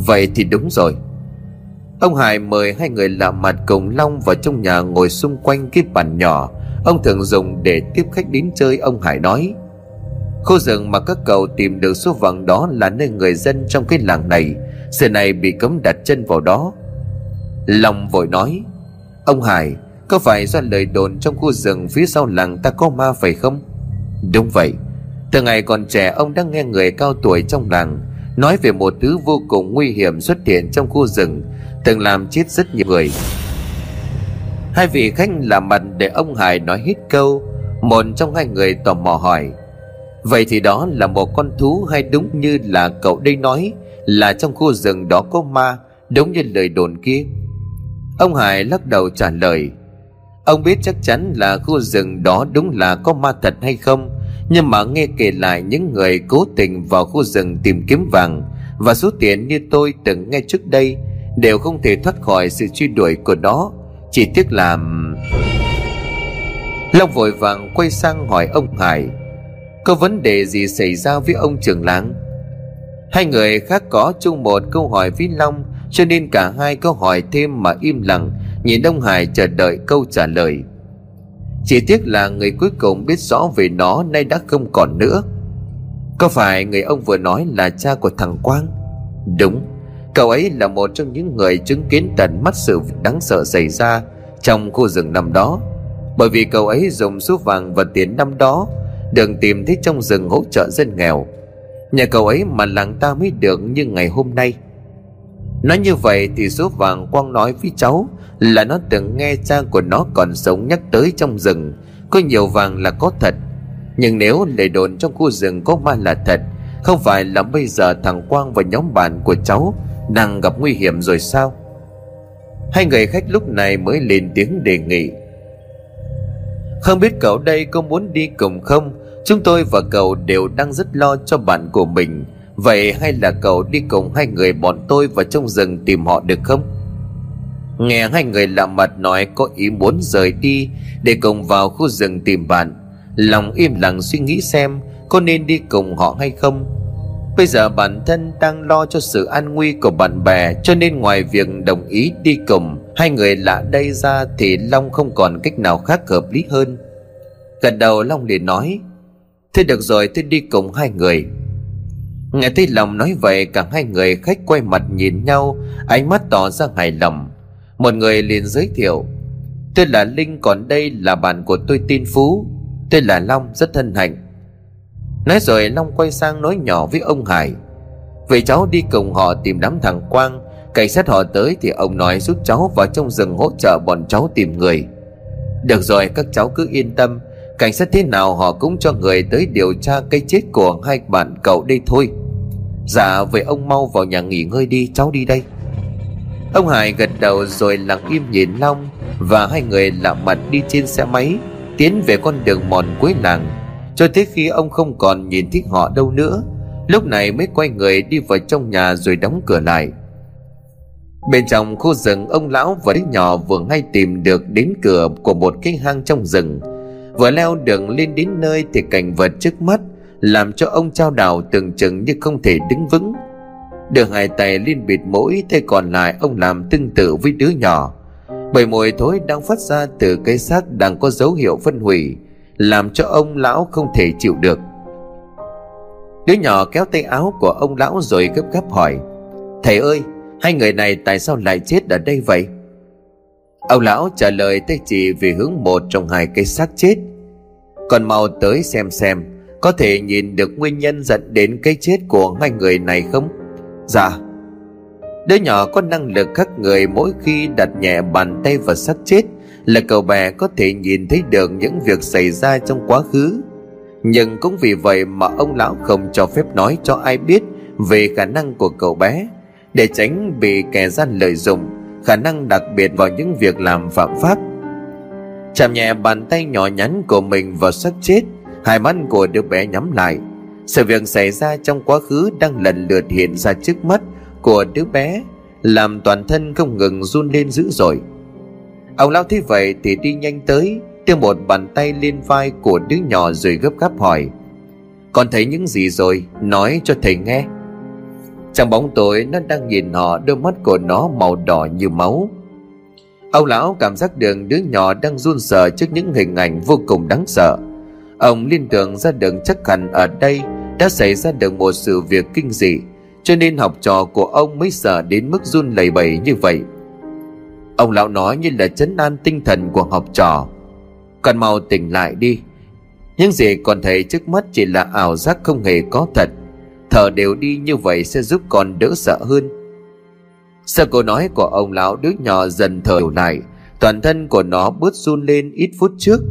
vậy thì đúng rồi. Ông Hải mời hai người lạ mặt cùng Long vào trong nhà ngồi xung quanh cái bàn nhỏ ông thường dùng để tiếp khách đến chơi. Ông Hải nói, khu rừng mà các cậu tìm được số vàng đó là nơi người dân trong cái làng này, giờ này bị cấm đặt chân vào đó. Long vội nói, ông Hải, có phải do lời đồn trong khu rừng phía sau làng ta có ma phải không? Đúng vậy. Từ ngày còn trẻ ông đã nghe người cao tuổi trong làng nói về một thứ vô cùng nguy hiểm xuất hiện trong khu rừng, từng làm chết rất nhiều người. Hai vị khách làm mặt để ông Hải nói hết câu. Một trong hai người tò mò hỏi, vậy thì đó là một con thú hay đúng như là cậu đây nói là trong khu rừng đó có ma, đúng như lời đồn kia? Ông Hải lắc đầu trả lời, ông biết chắc chắn là khu rừng đó đúng là có ma thật hay không, nhưng mà nghe kể lại những người cố tình vào khu rừng tìm kiếm vàng và số tiền như tôi từng nghe trước đây đều không thể thoát khỏi sự truy đuổi của nó. Chỉ tiếc là... Long vội vàng quay sang hỏi ông Hải, có vấn đề gì xảy ra với ông trưởng làng? Hai người khác có chung một câu hỏi với Long, cho nên cả hai câu hỏi thêm mà im lặng nhìn ông Hải chờ đợi câu trả lời. Chỉ tiếc là người cuối cùng biết rõ về nó nay đã không còn nữa. Có phải người ông vừa nói là cha của thằng Quang? Đúng, cậu ấy là một trong những người chứng kiến tận mắt sự đáng sợ xảy ra trong khu rừng năm đó. Bởi vì cậu ấy dùng số vàng và tiền năm đó được tìm thấy trong rừng hỗ trợ dân nghèo, nhà cậu ấy mà làng ta mới được như ngày hôm nay. Nói như vậy thì số vàng Quang nói với cháu là nó từng nghe cha của nó còn sống nhắc tới trong rừng có nhiều vàng là có thật. Nhưng nếu lời đồn trong khu rừng có ma là thật, không phải là bây giờ thằng Quang và nhóm bạn của cháu đang gặp nguy hiểm rồi sao? Hai người khách lúc này mới lên tiếng đề nghị, không biết cậu đây có muốn đi cùng không? Chúng tôi và cậu đều đang rất lo cho bạn của mình. Vậy hay là cậu đi cùng hai người bọn tôi vào trong rừng tìm họ được không? Nghe hai người lạ mặt nói có ý muốn rời đi để cùng vào khu rừng tìm bạn, Lòng im lặng suy nghĩ xem có nên đi cùng họ hay không. Bây giờ bản thân đang lo cho sự an nguy của bạn bè, cho nên ngoài việc đồng ý đi cùng hai người lạ đây ra thì Long không còn cách nào khác hợp lý hơn. Gật đầu, Long liền nói, thế được rồi, tôi đi cùng hai người. Nghe thấy Long nói vậy, cả hai người khách quay mặt nhìn nhau, ánh mắt tỏ ra hài lòng. Một người liền giới thiệu, tôi là Linh, còn đây là bạn của tôi tên Phú. Tôi là Long, rất hân hạnh. Nói rồi Long quay sang nói nhỏ với ông Hải, vậy cháu đi cùng họ tìm đám thằng Quang, Cảnh sát họ tới thì ông nói giúp cháu vào trong rừng hỗ trợ bọn cháu tìm người. Được rồi, các cháu cứ yên tâm. Cảnh sát thế nào họ cũng cho người tới điều tra cái chết của hai bạn cậu đây thôi. Dạ, vậy ông mau vào nhà nghỉ ngơi đi, cháu đi đây. Ông Hải gật đầu rồi lặng im nhìn Long và hai người lạ mặt đi trên xe máy tiến về con đường mòn cuối làng, cho tới khi ông không còn nhìn thấy họ đâu nữa, lúc này mới quay người đi vào trong nhà rồi đóng cửa lại. Bên trong khu rừng, ông lão và đứa nhỏ vừa ngay tìm được đến cửa của một cái hang trong rừng. Vừa leo đường lên đến nơi thì cảnh vật trước mắt làm cho ông chao đảo tưởng chừng như không thể đứng vững. Đưa hai tay lên bịt mũi, tay còn lại ông làm tương tự với đứa nhỏ, bởi mùi thối đang phát ra từ cái xác đang có dấu hiệu phân hủy làm cho ông lão không thể chịu được. Đứa nhỏ kéo tay áo của ông lão rồi gấp gáp hỏi: "Thầy ơi, hai người này tại sao lại chết ở đây vậy?" Ông lão trả lời tay chỉ về hướng một trong hai cái xác chết: "Còn mau tới xem xem, có thể nhìn được nguyên nhân dẫn đến cái chết của hai người này không?" "Dạ." Đứa nhỏ có năng lực khắc người, mỗi khi đặt nhẹ bàn tay vào xác chết là cậu bé có thể nhìn thấy được những việc xảy ra trong quá khứ. Nhưng cũng vì vậy mà ông lão không cho phép nói cho ai biết về khả năng của cậu bé, để tránh bị kẻ gian lợi dụng khả năng đặc biệt vào những việc làm phạm pháp. Chạm nhẹ bàn tay nhỏ nhắn của mình vào xác chết, hai mắt của đứa bé nhắm lại. Sự việc xảy ra trong quá khứ đang lần lượt hiện ra trước mắt của đứa bé, làm toàn thân không ngừng run lên dữ dội. Ông lão thấy vậy thì đi nhanh tới, đưa một bàn tay lên vai của đứa nhỏ rồi gấp gáp hỏi: "Con thấy những gì rồi? Nói cho thầy nghe." Trong bóng tối nó đang nhìn họ, đôi mắt của nó màu đỏ như máu. Ông lão cảm giác được đứa nhỏ đang run sợ trước những hình ảnh vô cùng đáng sợ. Ông liên tưởng ra đường chắc hẳn ở đây đã xảy ra được một sự việc kinh dị, cho nên học trò của ông mới sợ đến mức run lẩy bẩy như vậy. Ông lão nói như là trấn an tinh thần của học trò: "Con mau tỉnh lại đi. Những gì con thấy trước mắt chỉ là ảo giác, không hề có thật. Thở đều đi như vậy sẽ giúp con đỡ sợ hơn." Sau câu nói của ông lão, đứa nhỏ dần thở lại, toàn thân của nó bớt run lên ít phút trước.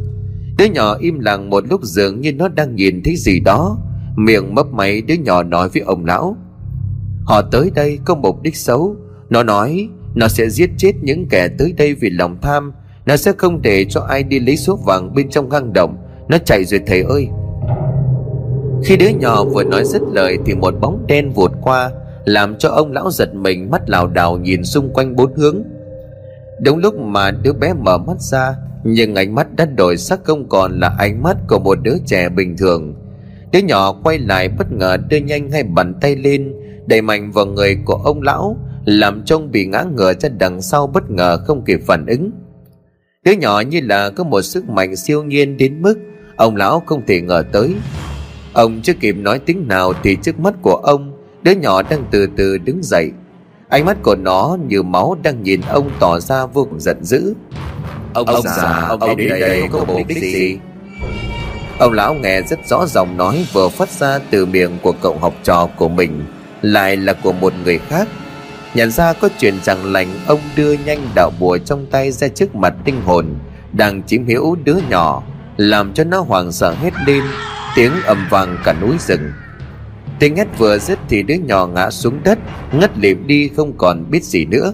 Đứa nhỏ im lặng một lúc, dường như nó đang nhìn thấy gì đó. Miệng mấp máy, đứa nhỏ nói với ông lão: "Họ tới đây có mục đích xấu. Nó nói nó sẽ giết chết những kẻ tới đây vì lòng tham. Nó sẽ không để cho ai đi lấy số vàng bên trong hang động. Nó chạy rồi thầy ơi." Khi đứa nhỏ vừa nói dứt lời thì một bóng đen vụt qua, làm cho ông lão giật mình, mắt lảo đảo nhìn xung quanh bốn hướng. Đúng lúc mà đứa bé mở mắt ra, nhưng ánh mắt đã đổi sắc, không còn là ánh mắt của một đứa trẻ bình thường. Đứa nhỏ quay lại, bất ngờ đưa nhanh hai bàn tay lên đẩy mạnh vào người của ông lão, làm trông bị ngã ngửa ra đằng sau, bất ngờ không kịp phản ứng. Đứa nhỏ như là có một sức mạnh siêu nhiên đến mức ông lão không thể ngờ tới. Ông chưa kịp nói tiếng nào thì trước mắt của ông, đứa nhỏ đang từ từ đứng dậy. Ánh mắt của nó như máu đang nhìn ông, tỏ ra vô cùng giận dữ. Ông, ông già, ông, ông đến đây, đây có mục đích gì? Ông lão nghe rất rõ giọng nói vừa phát ra từ miệng của cậu học trò của mình, lại là của một người khác. Nhận ra có chuyện chẳng lành, ông đưa nhanh đạo bùa trong tay ra trước mặt tinh hồn đang chiếm hữu đứa nhỏ, làm cho nó hoảng sợ hét lên, tiếng ầm vang cả núi rừng. Tiếng hét vừa dứt thì đứa nhỏ ngã xuống đất, ngất lịm đi, không còn biết gì nữa.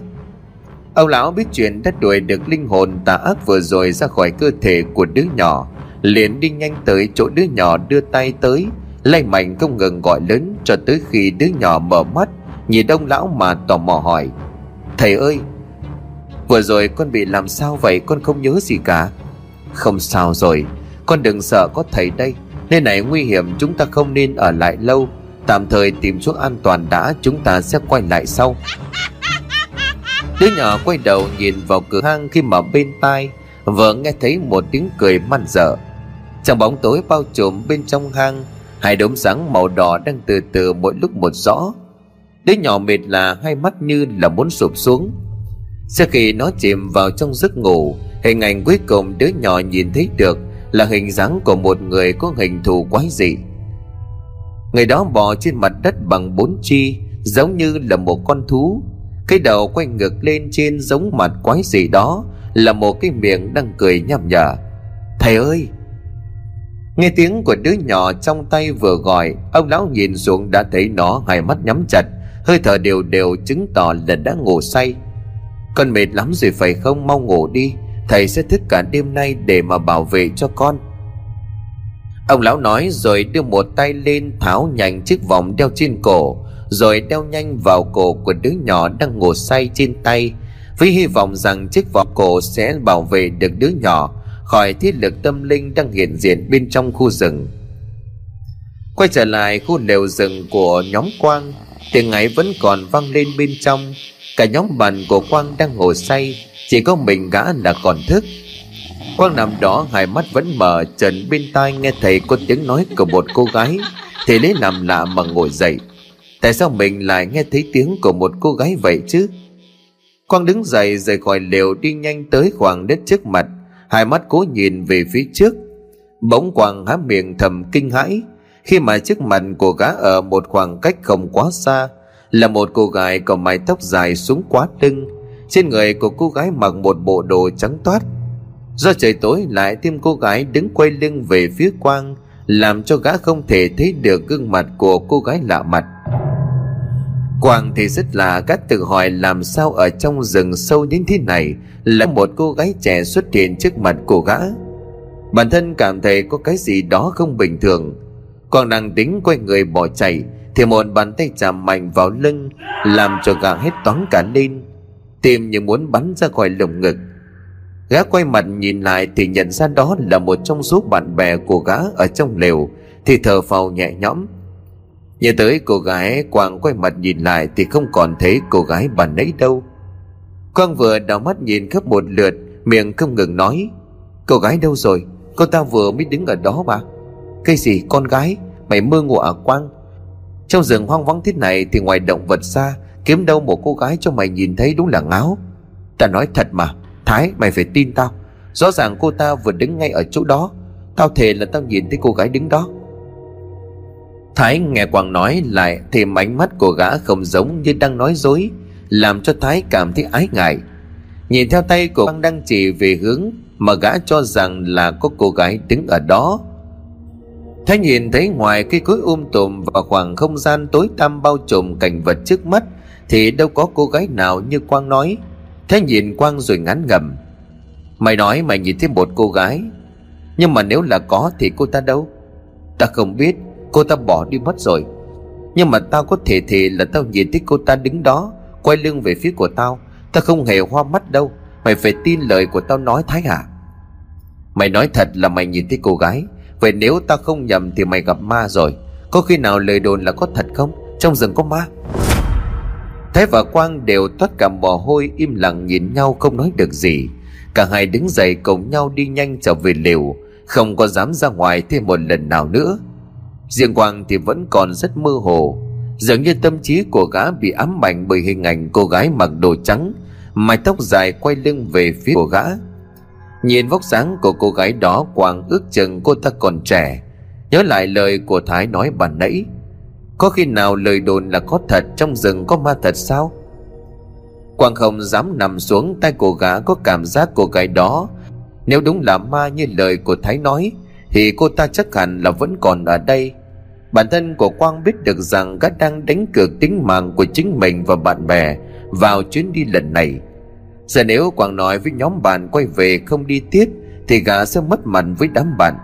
Ông lão biết chuyện đã đuổi được linh hồn tà ác vừa rồi ra khỏi cơ thể của đứa nhỏ, liền đi nhanh tới chỗ đứa nhỏ, đưa tay tới lay mạnh không ngừng gọi lớn, cho tới khi đứa nhỏ mở mắt nhìn ông lão mà tò mò hỏi: "Thầy ơi, vừa rồi con bị làm sao vậy? Con không nhớ gì cả." "Không sao rồi, con đừng sợ, có thầy đây. Nơi này nguy hiểm, chúng ta không nên ở lại lâu. Tạm thời tìm chỗ an toàn đã, chúng ta sẽ quay lại sau." Đứa nhỏ quay đầu nhìn vào cửa hang, khi mà bên tai vừa nghe thấy một tiếng cười man dở. Trong bóng tối bao trùm bên trong hang, hai đốm sáng màu đỏ đang từ từ mỗi lúc một rõ. Đứa nhỏ mệt là hai mắt như là muốn sụp xuống. Sau khi nó chìm vào trong giấc ngủ, hình ảnh cuối cùng đứa nhỏ nhìn thấy được là hình dáng của một người có hình thù quái dị. Người đó bò trên mặt đất bằng bốn chi, giống như là một con thú. Cái đầu quay ngược lên trên giống mặt quái gì đó, là một cái miệng đang cười nhằm nhở. Thầy ơi! Nghe tiếng của đứa nhỏ trong tay vừa gọi, ông lão nhìn xuống đã thấy nó hai mắt nhắm chặt, hơi thở đều đều chứng tỏ là đã ngủ say. Con mệt lắm rồi phải không? Mau ngủ đi, thầy sẽ thức cả đêm nay để mà bảo vệ cho con. Ông lão nói rồi đưa một tay lên tháo nhanh chiếc vòng đeo trên cổ, rồi đeo nhanh vào cổ của đứa nhỏ đang ngủ say trên tay, với hy vọng rằng chiếc vòng cổ sẽ bảo vệ được đứa nhỏ khỏi thiết lực tâm linh đang hiện diện bên trong khu rừng. Quay trở lại khu lều rừng của nhóm Quang, tiếng ngáy vẫn còn vang lên bên trong. Cả nhóm bạn của Quang đang ngủ say, chỉ có mình gã là còn thức. Quang nằm đó hai mắt vẫn mở trần, bên tai nghe thấy có tiếng nói của một cô gái, thì lấy làm lạ mà ngồi dậy. Tại sao mình lại nghe thấy tiếng của một cô gái vậy chứ? Quang đứng dậy rời khỏi lều, đi nhanh tới khoảng đất trước mặt, hai mắt cố nhìn về phía trước. Bỗng Quang há miệng thầm kinh hãi khi mà trước mặt của gã ở một khoảng cách không quá xa là một cô gái có mái tóc dài xuống quá lưng. Trên người của cô gái mặc một bộ đồ trắng toát. Do trời tối lại thêm cô gái đứng quay lưng về phía Quang, làm cho gã không thể thấy được gương mặt của cô gái lạ mặt. Quang thì rất lạ, gã tự hỏi làm sao ở trong rừng sâu đến thế này lại một cô gái trẻ xuất hiện trước mặt của gã. Bản thân cảm thấy có cái gì đó không bình thường. Quang đang tính quay người bỏ chạy thì một bàn tay chạm mạnh vào lưng, làm cho gã hét toáng cả lên, tim như muốn bắn ra khỏi lồng ngực. Gã quay mặt nhìn lại thì nhận ra đó là một trong số bạn bè của gã ở trong lều, thì thở phào nhẹ nhõm. Nhớ tới cô gái, Quang quay mặt nhìn lại thì không còn thấy cô gái bàn nãy đâu. Quang vừa đảo mắt nhìn khắp một lượt, miệng không ngừng nói: cô gái đâu rồi? Cô ta vừa mới đứng ở đó mà. Cái gì? Con gái? Mày mơ ngủ à Quang? Trong rừng hoang vắng thế này thì ngoài động vật xa, kiếm đâu một cô gái cho mày nhìn thấy, đúng là ngáo. Ta nói thật mà Thái, mày phải tin tao. Rõ ràng cô ta vừa đứng ngay ở chỗ đó. Tao thề là tao nhìn thấy cô gái đứng đó. Thái nghe Quang nói lại thì ánh mắt của gã không giống như đang nói dối, làm cho Thái cảm thấy ái ngại. Nhìn theo tay của Quang đang chỉ về hướng mà gã cho rằng là có cô gái đứng ở đó. Thái nhìn thấy ngoài cây cối um tùm và khoảng không gian tối tăm bao trùm cảnh vật trước mắt thì đâu có cô gái nào như Quang nói. Thái nhìn Quang rồi ngán ngẩm: mày nói mày nhìn thấy một cô gái, nhưng mà nếu là có thì cô ta đâu? Ta không biết, cô ta bỏ đi mất rồi. Nhưng mà tao có thể thề là tao nhìn thấy cô ta đứng đó, quay lưng về phía của tao. Tao không hề hoa mắt đâu. Mày phải tin lời của tao nói Thái hả? Mày nói thật là mày nhìn thấy cô gái? Vậy nếu tao không nhầm thì mày gặp ma rồi. Có khi nào lời đồn là có thật không? Trong rừng có ma? Thái và Quang đều toát cả mồ hôi, im lặng nhìn nhau không nói được gì. Cả hai đứng dậy cùng nhau đi nhanh trở về lều, không có dám ra ngoài thêm một lần nào nữa. Riêng Quang thì vẫn còn rất mơ hồ, dường như tâm trí của gã bị ám ảnh bởi hình ảnh cô gái mặc đồ trắng, mái tóc dài quay lưng về phía của gã. Nhìn vóc dáng của cô gái đó, Quang ước chừng cô ta còn trẻ. Nhớ lại lời của Thái nói ban nãy, có khi nào lời đồn là có thật, trong rừng có ma thật sao? Quang không dám nằm xuống, tay cô gã có cảm giác cô gái đó nếu đúng là ma như lời của Thái nói thì cô ta chắc hẳn là vẫn còn ở đây. Bản thân của Quang biết được rằng gã đang đánh cược tính mạng của chính mình và bạn bè vào chuyến đi lần này. Giờ nếu Quang nói với nhóm bạn quay về không đi tiếp thì gã sẽ mất mặt với đám bạn.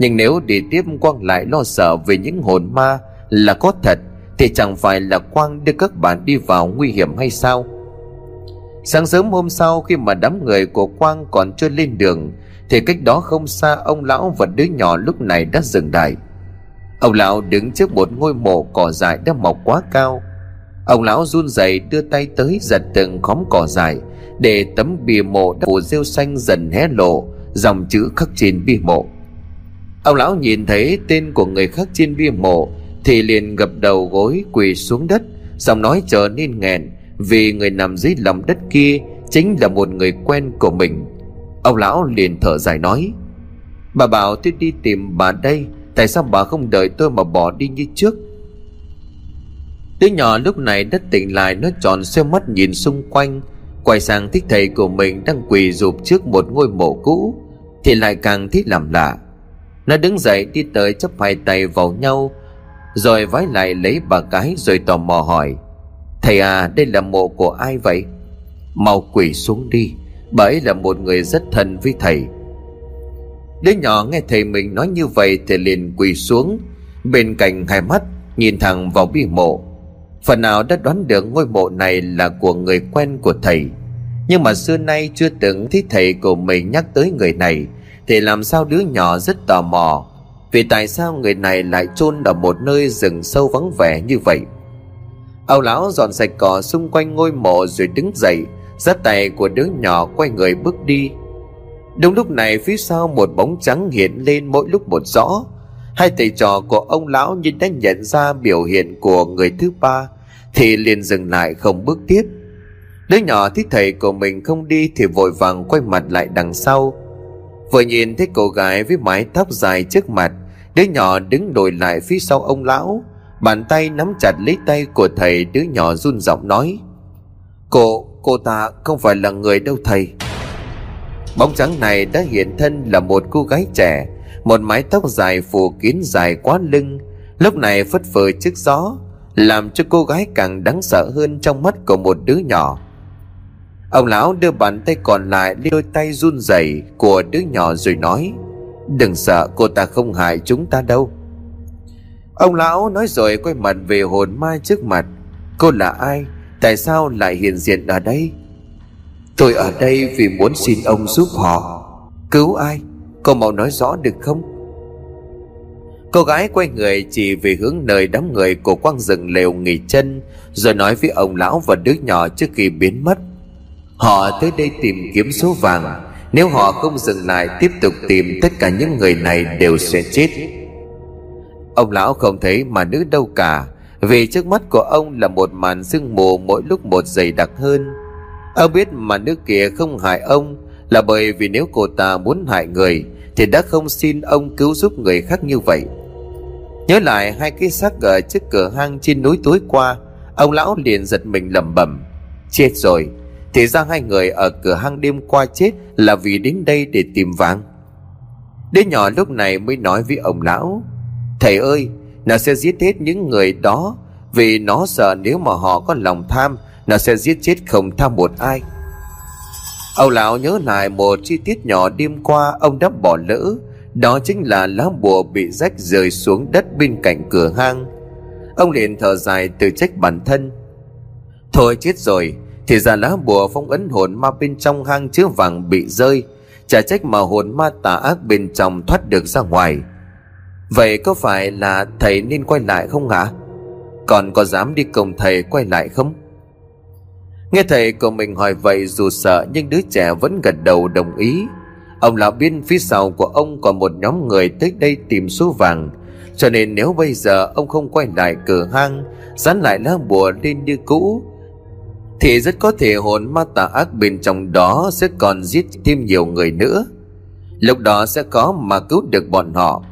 Nhưng nếu đi tiếp, Quang lại lo sợ về những hồn ma là có thật thì chẳng phải là Quang đưa các bạn đi vào nguy hiểm hay sao? Sáng sớm hôm sau, khi mà đám người của Quang còn chưa lên đường thì cách đó không xa, ông lão và đứa nhỏ lúc này đã dừng lại. Ông lão đứng trước một ngôi mộ cỏ dại đã mọc quá cao. Ông lão run rẩy đưa tay tới giật từng khóm cỏ dại để tấm bìa mộ đã phủ rêu xanh dần hé lộ dòng chữ khắc trên bia mộ. Ông lão nhìn thấy tên của người khắc trên bia mộ thì liền gập đầu gối quỳ xuống đất, giọng nói trở nên nghẹn vì người nằm dưới lòng đất kia chính là một người quen của mình. Ông lão liền thở dài nói: bà bảo tôi đi tìm bà đây, tại sao bà không đợi tôi mà bỏ đi như trước? Đứa nhỏ lúc này đã tỉnh lại, nó tròn xoe mắt nhìn xung quanh, quay sang thích thầy của mình đang quỳ rụp trước một ngôi mộ cũ thì lại càng thích làm lạ. Nó đứng dậy đi tới chắp hai tay vào nhau rồi vái lại lấy bà cái, rồi tò mò hỏi: "Thầy à, đây là mộ của ai vậy?" "Mau quỳ xuống đi, bà ấy là một người rất thân với thầy." Đứa nhỏ nghe thầy mình nói như vậy thì liền quỳ xuống, bên cạnh hai mắt nhìn thẳng vào bia mộ. Phần nào đã đoán được ngôi mộ này là của người quen của thầy, nhưng mà xưa nay chưa từng thấy thầy của mình nhắc tới người này, thì làm sao đứa nhỏ rất tò mò vì tại sao người này lại chôn ở một nơi rừng sâu vắng vẻ như vậy. Ông lão dọn sạch cỏ xung quanh ngôi mộ rồi đứng dậy, dắt tay của đứa nhỏ quay người bước đi. Đúng lúc này, phía sau một bóng trắng hiện lên mỗi lúc một rõ. Hai thầy trò của ông lão như đã nhận ra biểu hiện của người thứ ba thì liền dừng lại không bước tiếp. Đứa nhỏ thấy thầy của mình không đi thì vội vàng quay mặt lại đằng sau. Vừa nhìn thấy cô gái với mái tóc dài trước mặt, đứa nhỏ đứng lùi lại phía sau ông lão, bàn tay nắm chặt lấy tay của thầy. Đứa nhỏ run giọng nói: Cô, cô ta không phải là người đâu thầy." Bóng trắng này đã hiện thân là một cô gái trẻ, một mái tóc dài phủ kín dài quá lưng, lúc này phất phơ trước gió, làm cho cô gái càng đáng sợ hơn trong mắt của một đứa nhỏ. Ông lão đưa bàn tay còn lại lên đôi tay run rẩy của đứa nhỏ rồi nói: "Đừng sợ, cô ta không hại chúng ta đâu." Ông lão nói rồi quay mặt về hồn ma trước mặt: "Cô là ai? Tại sao lại hiện diện ở đây?" "Tôi ở đây vì muốn xin ông giúp họ." "Cứu ai? Cô mau nói rõ được không?" Cô gái quay người chỉ về hướng nơi đám người của quang rừng lều nghỉ chân, rồi nói với ông lão và đứa nhỏ trước khi biến mất: "Họ tới đây tìm kiếm số vàng. Nếu họ không dừng lại tiếp tục tìm, tất cả những người này đều sẽ chết." Ông lão không thấy mà nữ đâu cả, vì trước mắt của ông là một màn sương mù mỗi lúc một dày đặc hơn. Ông biết mà nữ kia không hại ông là bởi vì nếu cô ta muốn hại người thì đã không xin ông cứu giúp người khác như vậy. Nhớ lại hai cái xác ở trước cửa hang trên núi tối qua, ông lão liền giật mình lẩm bẩm: "Chết rồi, thì ra hai người ở cửa hang đêm qua chết là vì đến đây để tìm vàng." Đứa nhỏ lúc này mới nói với ông lão: "Thầy ơi, nó sẽ giết hết những người đó, vì nó sợ nếu mà họ có lòng tham, nó sẽ giết chết không tha một ai." Ông lão nhớ lại một chi tiết nhỏ đêm qua ông đã bỏ lỡ, đó chính là lá bùa bị rách rơi xuống đất bên cạnh cửa hang. Ông liền thở dài tự trách bản thân: "Thôi chết rồi, thì ra lá bùa phong ấn hồn ma bên trong hang chứa vàng bị rơi, chả trách mà hồn ma tà ác bên trong thoát được ra ngoài. Vậy có phải là thầy nên quay lại không hả? Còn có dám đi cùng thầy quay lại không?" Nghe thầy của mình hỏi vậy, dù sợ nhưng đứa trẻ vẫn gật đầu đồng ý. Ông lão biết phía sau của ông còn một nhóm người tới đây tìm số vàng, cho nên nếu bây giờ ông không quay lại cửa hang, dán lại lá bùa lên như cũ, thì rất có thể hồn ma tà ác bên trong đó sẽ còn giết thêm nhiều người nữa. Lúc đó sẽ có mà cứu được bọn họ.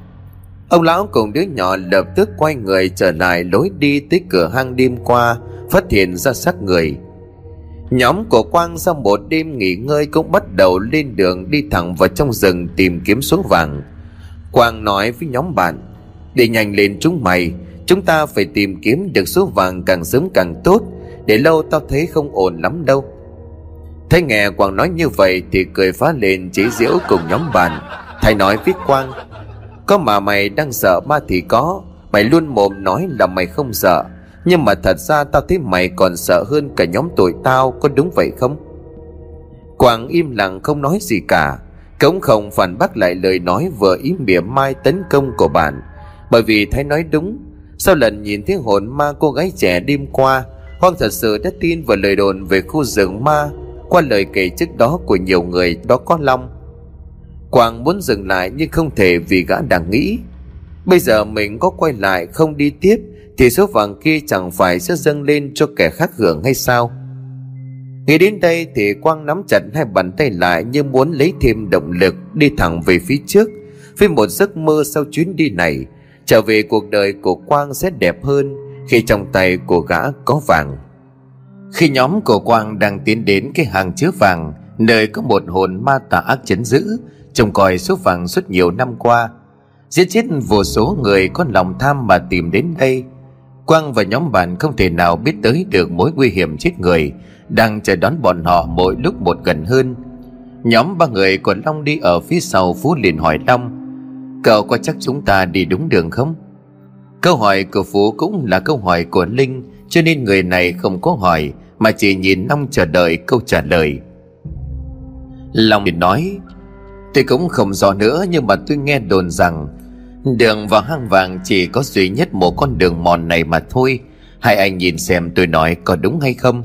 Ông lão cùng đứa nhỏ lập tức quay người trở lại lối đi tới cửa hang đêm qua, phát hiện ra xác người. Nhóm của Quang sau một đêm nghỉ ngơi cũng bắt đầu lên đường đi thẳng vào trong rừng tìm kiếm số vàng. Quang nói với nhóm bạn: "Đi nhanh lên chúng mày, chúng ta phải tìm kiếm được số vàng càng sớm càng tốt, để lâu tao thấy không ổn lắm đâu." Thấy nghe Quang nói như vậy thì cười phá lên chế giễu cùng nhóm bạn. Thầy nói với Quang: "Có mà mày đang sợ ma thì có, mày luôn mồm nói là mày không sợ, nhưng mà thật ra tao thấy mày còn sợ hơn cả nhóm tụi tao, có đúng vậy không?" Quang im lặng không nói gì cả, cũng không phản bác lại lời nói vừa ý mỉa mai tấn công của bạn, bởi vì thấy nói đúng. Sau lần nhìn thấy hồn ma cô gái trẻ đêm qua, Quang thật sự đã tin vào lời đồn về khu rừng ma qua lời kể trước đó của nhiều người, đó có Long. Quang muốn dừng lại nhưng không thể, vì gã đang nghĩ bây giờ mình có quay lại không đi tiếp thì số vàng kia chẳng phải sẽ dâng lên cho kẻ khác hưởng hay sao. Nghĩ đến đây thì Quang nắm chặt hai bàn tay lại như muốn lấy thêm động lực đi thẳng về phía trước với một giấc mơ sau chuyến đi này. Trở về cuộc đời của Quang sẽ đẹp hơn, khi trong tay của gã có vàng. Khi nhóm của Quang đang tiến đến cái hàng chứa vàng, nơi có một hồn ma tà ác chấn giữ trông coi số vàng suốt nhiều năm qua, giết chết vô số người có lòng tham mà tìm đến đây, Quang và nhóm bạn không thể nào biết tới được mối nguy hiểm chết người đang chờ đón bọn họ mỗi lúc một gần hơn. Nhóm ba người của Long đi ở phía sau. Phú liền hỏi Long: "Cậu có chắc chúng ta đi đúng đường không?" Câu hỏi của Phú cũng là câu hỏi của Linh, cho nên người này không có hỏi mà chỉ nhìn Long chờ đợi câu trả lời. Long liền nói: "Tôi cũng không rõ nữa, nhưng mà tôi nghe đồn rằng đường vào hang vàng chỉ có duy nhất một con đường mòn này mà thôi. Hai anh nhìn xem tôi nói có đúng hay không."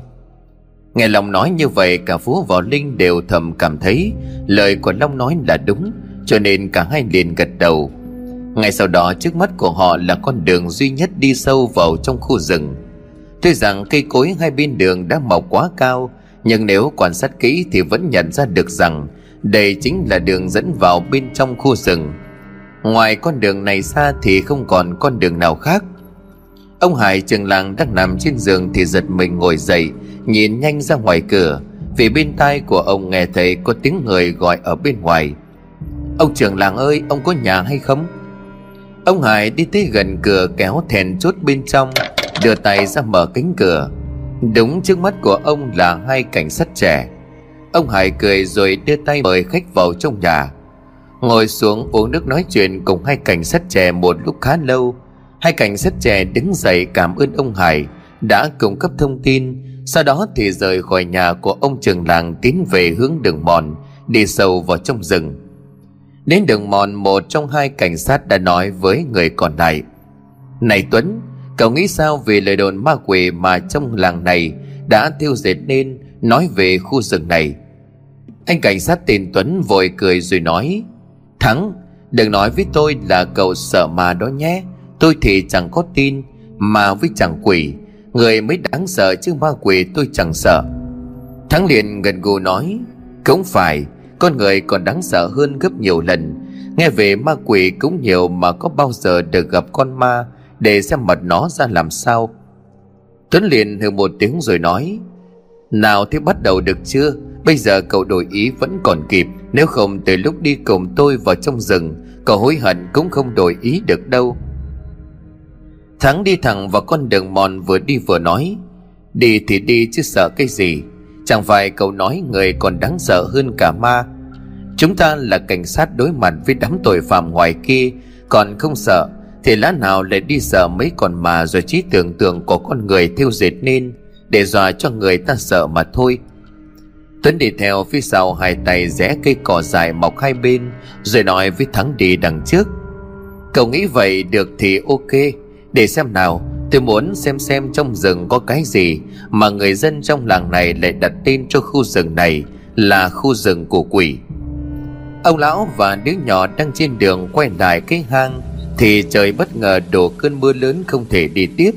Nghe Long nói như vậy, cả Phú và Linh đều thầm cảm thấy lời của Long nói là đúng, cho nên cả hai liền gật đầu. Ngay sau đó trước mắt của họ là con đường duy nhất đi sâu vào trong khu rừng. Tuy rằng cây cối hai bên đường đã mọc quá cao, nhưng nếu quan sát kỹ thì vẫn nhận ra được rằng đây chính là đường dẫn vào bên trong khu rừng. Ngoài con đường này xa thì không còn con đường nào khác. Ông Hải trường làng đang nằm trên giường thì giật mình ngồi dậy, nhìn nhanh ra ngoài cửa, vì bên tai của ông nghe thấy có tiếng người gọi ở bên ngoài: "Ông trường làng ơi, ông có nhà hay không?" Ông Hải đi tới gần cửa, kéo then chốt bên trong, đưa tay ra mở cánh cửa. Đúng trước mắt của ông là hai cảnh sát trẻ. Ông Hải cười rồi đưa tay mời khách vào trong nhà. Ngồi xuống uống nước nói chuyện cùng hai cảnh sát trẻ một lúc khá lâu. Hai cảnh sát trẻ đứng dậy cảm ơn ông Hải đã cung cấp thông tin, sau đó thì rời khỏi nhà của ông trường làng, tiến về hướng đường mòn đi sâu vào trong rừng. Đến đường mòn, một trong hai cảnh sát đã nói với người còn lại: "Này Tuấn, cậu nghĩ sao về lời đồn ma quỷ mà trong làng này đã thiêu dệt nên nói về khu rừng này?" Anh cảnh sát tên Tuấn vội cười rồi nói: "Thắng, đừng nói với tôi là cậu sợ ma đó nhé. Tôi thì chẳng có tin, mà với chẳng quỷ, người mới đáng sợ chứ ma quỷ tôi chẳng sợ." Thắng liền gật gù nói: "Cũng phải, con người còn đáng sợ hơn gấp nhiều lần. Nghe về ma quỷ cũng nhiều mà có bao giờ được gặp con ma để xem mặt nó ra làm sao." Tuấn liền hừ một tiếng rồi nói: "Nào thì bắt đầu được chưa? Bây giờ cậu đổi ý vẫn còn kịp. Nếu không từ lúc đi cùng tôi vào trong rừng, cậu hối hận cũng không đổi ý được đâu." Thắng đi thẳng vào con đường mòn, vừa đi vừa nói: "Đi thì đi chứ sợ cái gì? Chẳng phải cậu nói người còn đáng sợ hơn cả ma? Chúng ta là cảnh sát đối mặt với đám tội phạm ngoài kia còn không sợ, thì lát nào lại đi sợ mấy con ma rồi trí tưởng tượng của con người thiêu dệt nên để dọa cho người ta sợ mà thôi." Tuấn đi theo phía sau, hai tay rẽ cây cỏ dài mọc hai bên, rồi nói với Thắng đi đằng trước: "Cậu nghĩ vậy được thì ok, để xem nào. Tôi muốn xem xem trong rừng có cái gì mà người dân trong làng này lại đặt tên cho khu rừng này là khu rừng của quỷ." Ông lão và đứa nhỏ đang trên đường quay lại cái hang thì trời bất ngờ đổ cơn mưa lớn, không thể đi tiếp.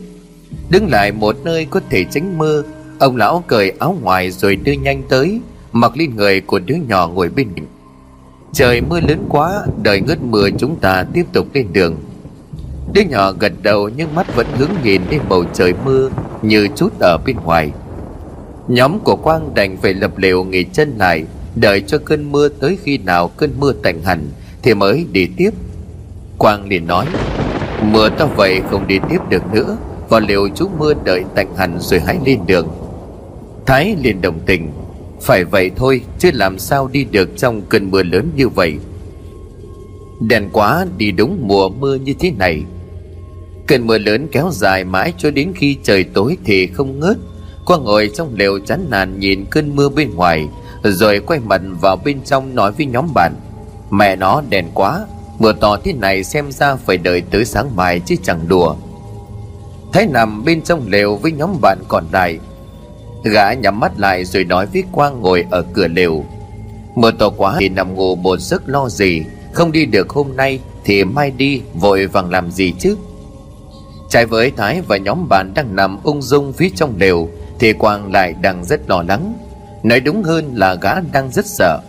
Đứng lại một nơi có thể tránh mưa, ông lão cởi áo ngoài rồi đưa nhanh tới, mặc lên người của đứa nhỏ ngồi bên cạnh. "Trời mưa lớn quá, đợi ngớt mưa chúng ta tiếp tục lên đường." Đứa nhỏ gật đầu nhưng mắt vẫn hướng nhìn lên bầu trời mưa như trút ở bên ngoài. Nhóm của Quang đành phải lập lều nghỉ chân lại, đợi cho cơn mưa tới khi nào cơn mưa tạnh hẳn thì mới đi tiếp. Quang liền nói: "Mưa to vậy không đi tiếp được nữa, vào lều trú mưa đợi tạnh hẳn rồi hãy lên đường." Thái liền đồng tình: "Phải vậy thôi, chứ làm sao đi được trong cơn mưa lớn như vậy. Đèn quá, đi đúng mùa mưa như thế này." Cơn mưa lớn kéo dài mãi cho đến khi trời tối thì không ngớt. Quang ngồi trong lều chán nản nhìn cơn mưa bên ngoài, rồi quay mặt vào bên trong nói với nhóm bạn: "Mẹ nó, đèn quá, mưa to thế này xem ra phải đợi tới sáng mai chứ chẳng đùa." Thái nằm bên trong lều với nhóm bạn còn lại. Gã nhắm mắt lại rồi nói với Quang ngồi ở cửa lều: "Mưa to quá thì nằm ngủ một giấc lo gì, không đi được hôm nay thì mai đi, vội vàng làm gì chứ." Trái với Thái và nhóm bạn đang nằm ung dung phía trong lều thì Quang lại đang rất lo lắng. Nói đúng hơn là gã đang rất sợ.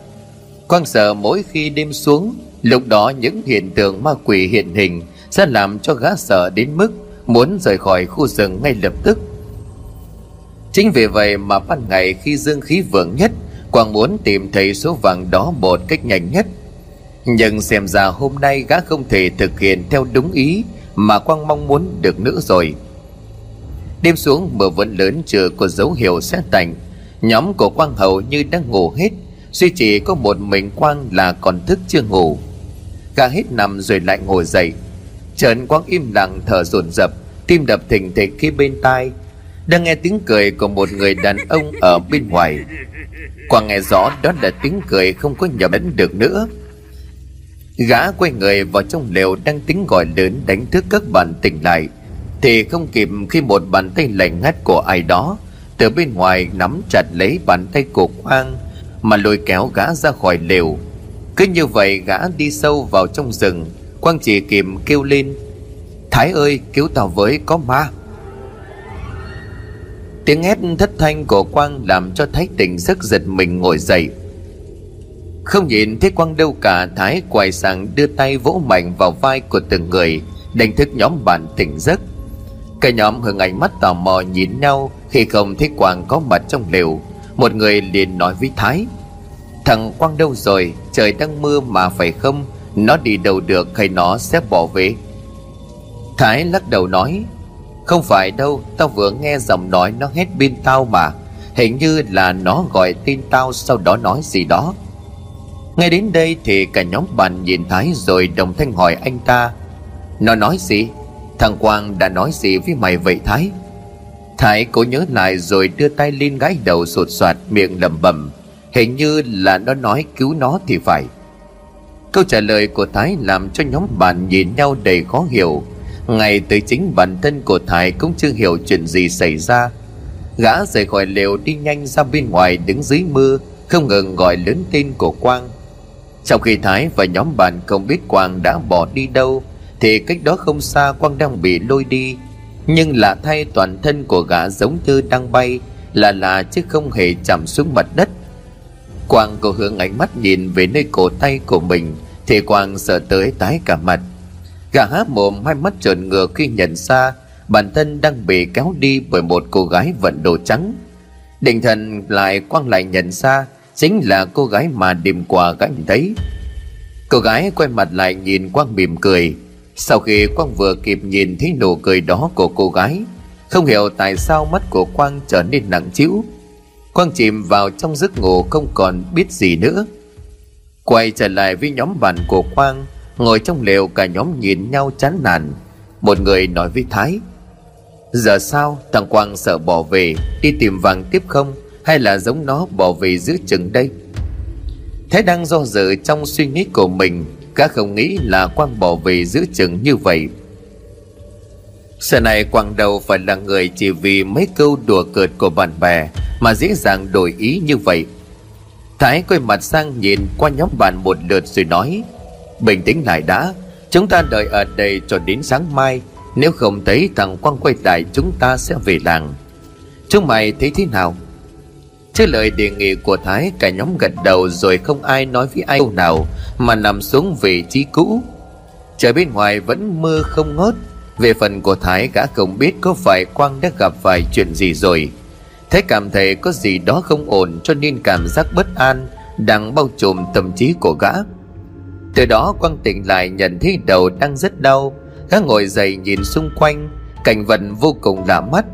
Quang sợ mỗi khi đêm xuống, lúc đó những hiện tượng ma quỷ hiện hình sẽ làm cho gã sợ đến mức muốn rời khỏi khu rừng ngay lập tức. Chính vì vậy mà ban ngày khi dương khí vượng nhất, Quang muốn tìm thấy số vàng đó một cách nhanh nhất. Nhưng xem ra hôm nay gã không thể thực hiện theo đúng ý mà Quang mong muốn được nữa rồi. Đêm xuống mưa vẫn lớn, chưa có dấu hiệu sẽ tạnh. Nhóm của Quang hầu như đang ngủ hết, duy chỉ có một mình Quang là còn thức chưa ngủ. Gã hết nằm rồi lại ngồi dậy. Trần Quang im lặng thở dồn dập, tim đập thình thịch khi bên tai đang nghe tiếng cười của một người đàn ông ở bên ngoài. Quang nghe rõ đó là tiếng cười không có nhầm lẫn được nữa. Gã quay người vào trong lều đang tính gọi lớn đánh thức các bạn tỉnh lại thì không kịp, khi một bàn tay lạnh ngắt của ai đó từ bên ngoài nắm chặt lấy bàn tay của Quang mà lôi kéo gã ra khỏi lều. Cứ như vậy gã đi sâu vào trong rừng. Quang chỉ kịp kêu lên: "Thái ơi, cứu tao với, có ma!" Tiếng hét thất thanh của Quang làm cho Thái tỉnh giấc, giật mình ngồi dậy. Không nhìn thấy Quang đâu cả, Thái quay sang đưa tay vỗ mạnh vào vai của từng người, đánh thức nhóm bạn tỉnh giấc. Cả nhóm hưởng ánh mắt tò mò nhìn nhau khi không thấy Quang có mặt trong lều. Một người liền nói với Thái: "Thằng Quang đâu rồi? Trời đang mưa mà phải không? Nó đi đâu được hay nó sẽ bỏ về?" Thái lắc đầu nói: "Không phải đâu, tao vừa nghe giọng nói nó hét bên tao mà. Hình như là nó gọi tên tao sau đó nói gì đó." Ngay đến đây thì cả nhóm bạn nhìn Thái rồi đồng thanh hỏi anh ta: "Nó nói gì? Thằng Quang đã nói gì với mày vậy Thái?" Thái cố nhớ lại rồi đưa tay lên gãi đầu sột soạt, miệng lẩm bẩm: "Hình như là nó nói cứu nó thì phải." Câu trả lời của Thái làm cho nhóm bạn nhìn nhau đầy khó hiểu. Ngay tới chính bản thân của Thái cũng chưa hiểu chuyện gì xảy ra. Gã rời khỏi lều đi nhanh ra bên ngoài, đứng dưới mưa không ngừng gọi lớn tên của Quang. Trong khi Thái và nhóm bạn không biết Quang đã bỏ đi đâu thì cách đó không xa Quang đang bị lôi đi. Nhưng lạ thay, toàn thân của gã giống như đang bay là là chứ không hề chạm xuống mặt đất. Quang cố hướng ánh mắt nhìn về nơi cổ tay của mình thì Quang sợ tới tái cả mặt. Gã há mồm, hai mắt trợn ngược khi nhận ra bản thân đang bị kéo đi bởi một cô gái vận đồ trắng. Định thần lại, Quang lại nhận ra chính là cô gái mà đêm qua gã nhìn thấy. Cô gái quay mặt lại nhìn Quang mỉm cười. Sau khi Quang vừa kịp nhìn thấy nụ cười đó của cô gái, không hiểu tại sao mắt của Quang trở nên nặng trĩu. Quang chìm vào trong giấc ngủ không còn biết gì nữa. Quay trở lại với nhóm bạn của Quang, ngồi trong lều cả nhóm nhìn nhau chán nản. Một người nói với Thái: "Giờ sao? Thằng Quang sợ bỏ về, đi tìm vàng tiếp không? Hay là giống nó bỏ về giữa chừng đây?" Thái đang do dự trong suy nghĩ của mình. Gã không nghĩ là Quang bỏ về giữa chừng như vậy. Sợ này Quang đầu phải là người chỉ vì mấy câu đùa cợt của bạn bè mà dễ dàng đổi ý như vậy. Thái quay mặt sang nhìn qua nhóm bạn một lượt rồi nói: "Bình tĩnh lại đã, chúng ta đợi ở đây cho đến sáng mai. Nếu không thấy thằng Quang quay lại chúng ta sẽ về làng. Chúng mày thấy thế nào?" Trước lời đề nghị của Thái, cả nhóm gật đầu rồi không ai nói với ai câu nào mà nằm xuống vị trí cũ. Trời bên ngoài vẫn mưa không ngớt. Về phần của Thái, gã không biết có phải Quang đã gặp phải chuyện gì rồi. Thái cảm thấy có gì đó không ổn, cho nên cảm giác bất an đang bao trùm tâm trí của gã. Từ đó Quang tỉnh lại, nhận thấy đầu đang rất đau. Gã ngồi dậy nhìn xung quanh, cảnh vật vô cùng lạ mắt.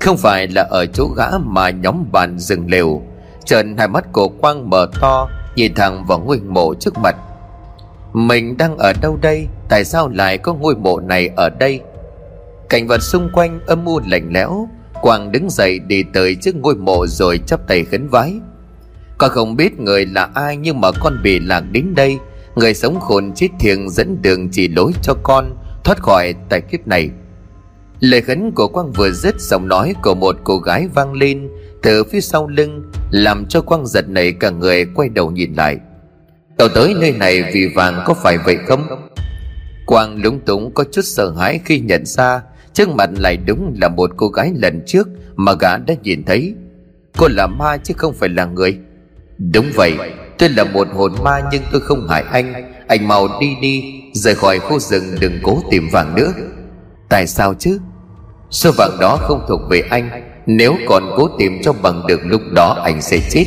Không phải là ở chỗ gã mà nhóm bạn dừng lều. Trợn hai mắt của Quang mở to, nhìn thẳng vào ngôi mộ trước mặt. Mình đang ở đâu đây? Tại sao lại có ngôi mộ này ở đây? Cảnh vật xung quanh âm u lạnh lẽo. Quang đứng dậy đi tới trước ngôi mộ rồi chắp tay khấn vái. Con không biết người là ai, nhưng mà con bị lạc đến đây. Người sống khôn chết thiêng dẫn đường chỉ lối cho con thoát khỏi tai kiếp này. Lời khấn của Quang vừa dứt, giọng nói của một cô gái vang lên từ phía sau lưng, làm cho Quang giật nảy cả người, quay đầu nhìn lại. "Cậu tới nơi này vì vàng có phải vậy không?" Quang lúng túng có chút sợ hãi khi nhận ra trước mặt lại đúng là một cô gái lần trước mà gã đã nhìn thấy. Cô là ma chứ không phải là người. "Đúng vậy, tôi là một hồn ma nhưng tôi không hại anh. Anh mau đi đi, rời khỏi khu rừng, đừng cố tìm vàng nữa." "Tại sao chứ? Số vàng đó không thuộc về anh, nếu còn cố tìm cho bằng được lúc đó anh sẽ chết.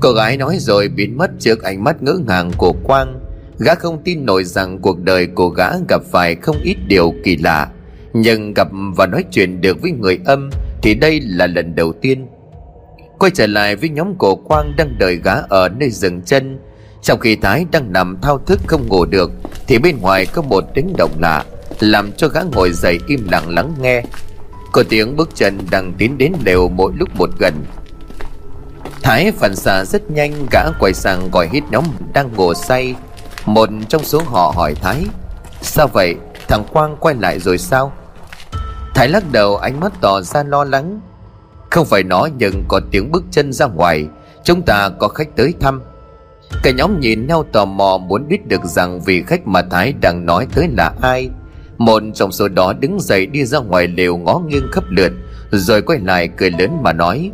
Cô gái nói rồi biến mất trước ánh mắt ngỡ ngàng của Quang. Gã không tin nổi rằng cuộc đời của gã gặp phải không ít điều kỳ lạ, nhưng gặp và nói chuyện được với người âm thì đây là lần đầu tiên. Quay trở lại với nhóm của Quang đang đợi gã ở nơi dừng chân. Trong khi Thái đang nằm thao thức không ngủ được thì bên ngoài có một tiếng động lạ làm cho gã ngồi dậy im lặng lắng nghe. Có tiếng bước chân đang tiến đến đều mỗi lúc một gần. Thái phản xạ rất nhanh, gã quay sang gọi hít nhóm đang ngủ say. Một trong số họ hỏi Thái: "Sao vậy? Thằng Quang quay lại rồi sao?" Thái lắc đầu, ánh mắt tỏ ra lo lắng. "Không phải nó, nhưng có tiếng bước chân ra ngoài. Chúng ta có khách tới thăm." Cả nhóm nhìn nhau tò mò muốn biết được rằng vị khách mà Thái đang nói tới là ai. Một trong số đó đứng dậy đi ra ngoài lều, ngó nghiêng khắp lượt rồi quay lại cười lớn mà nói: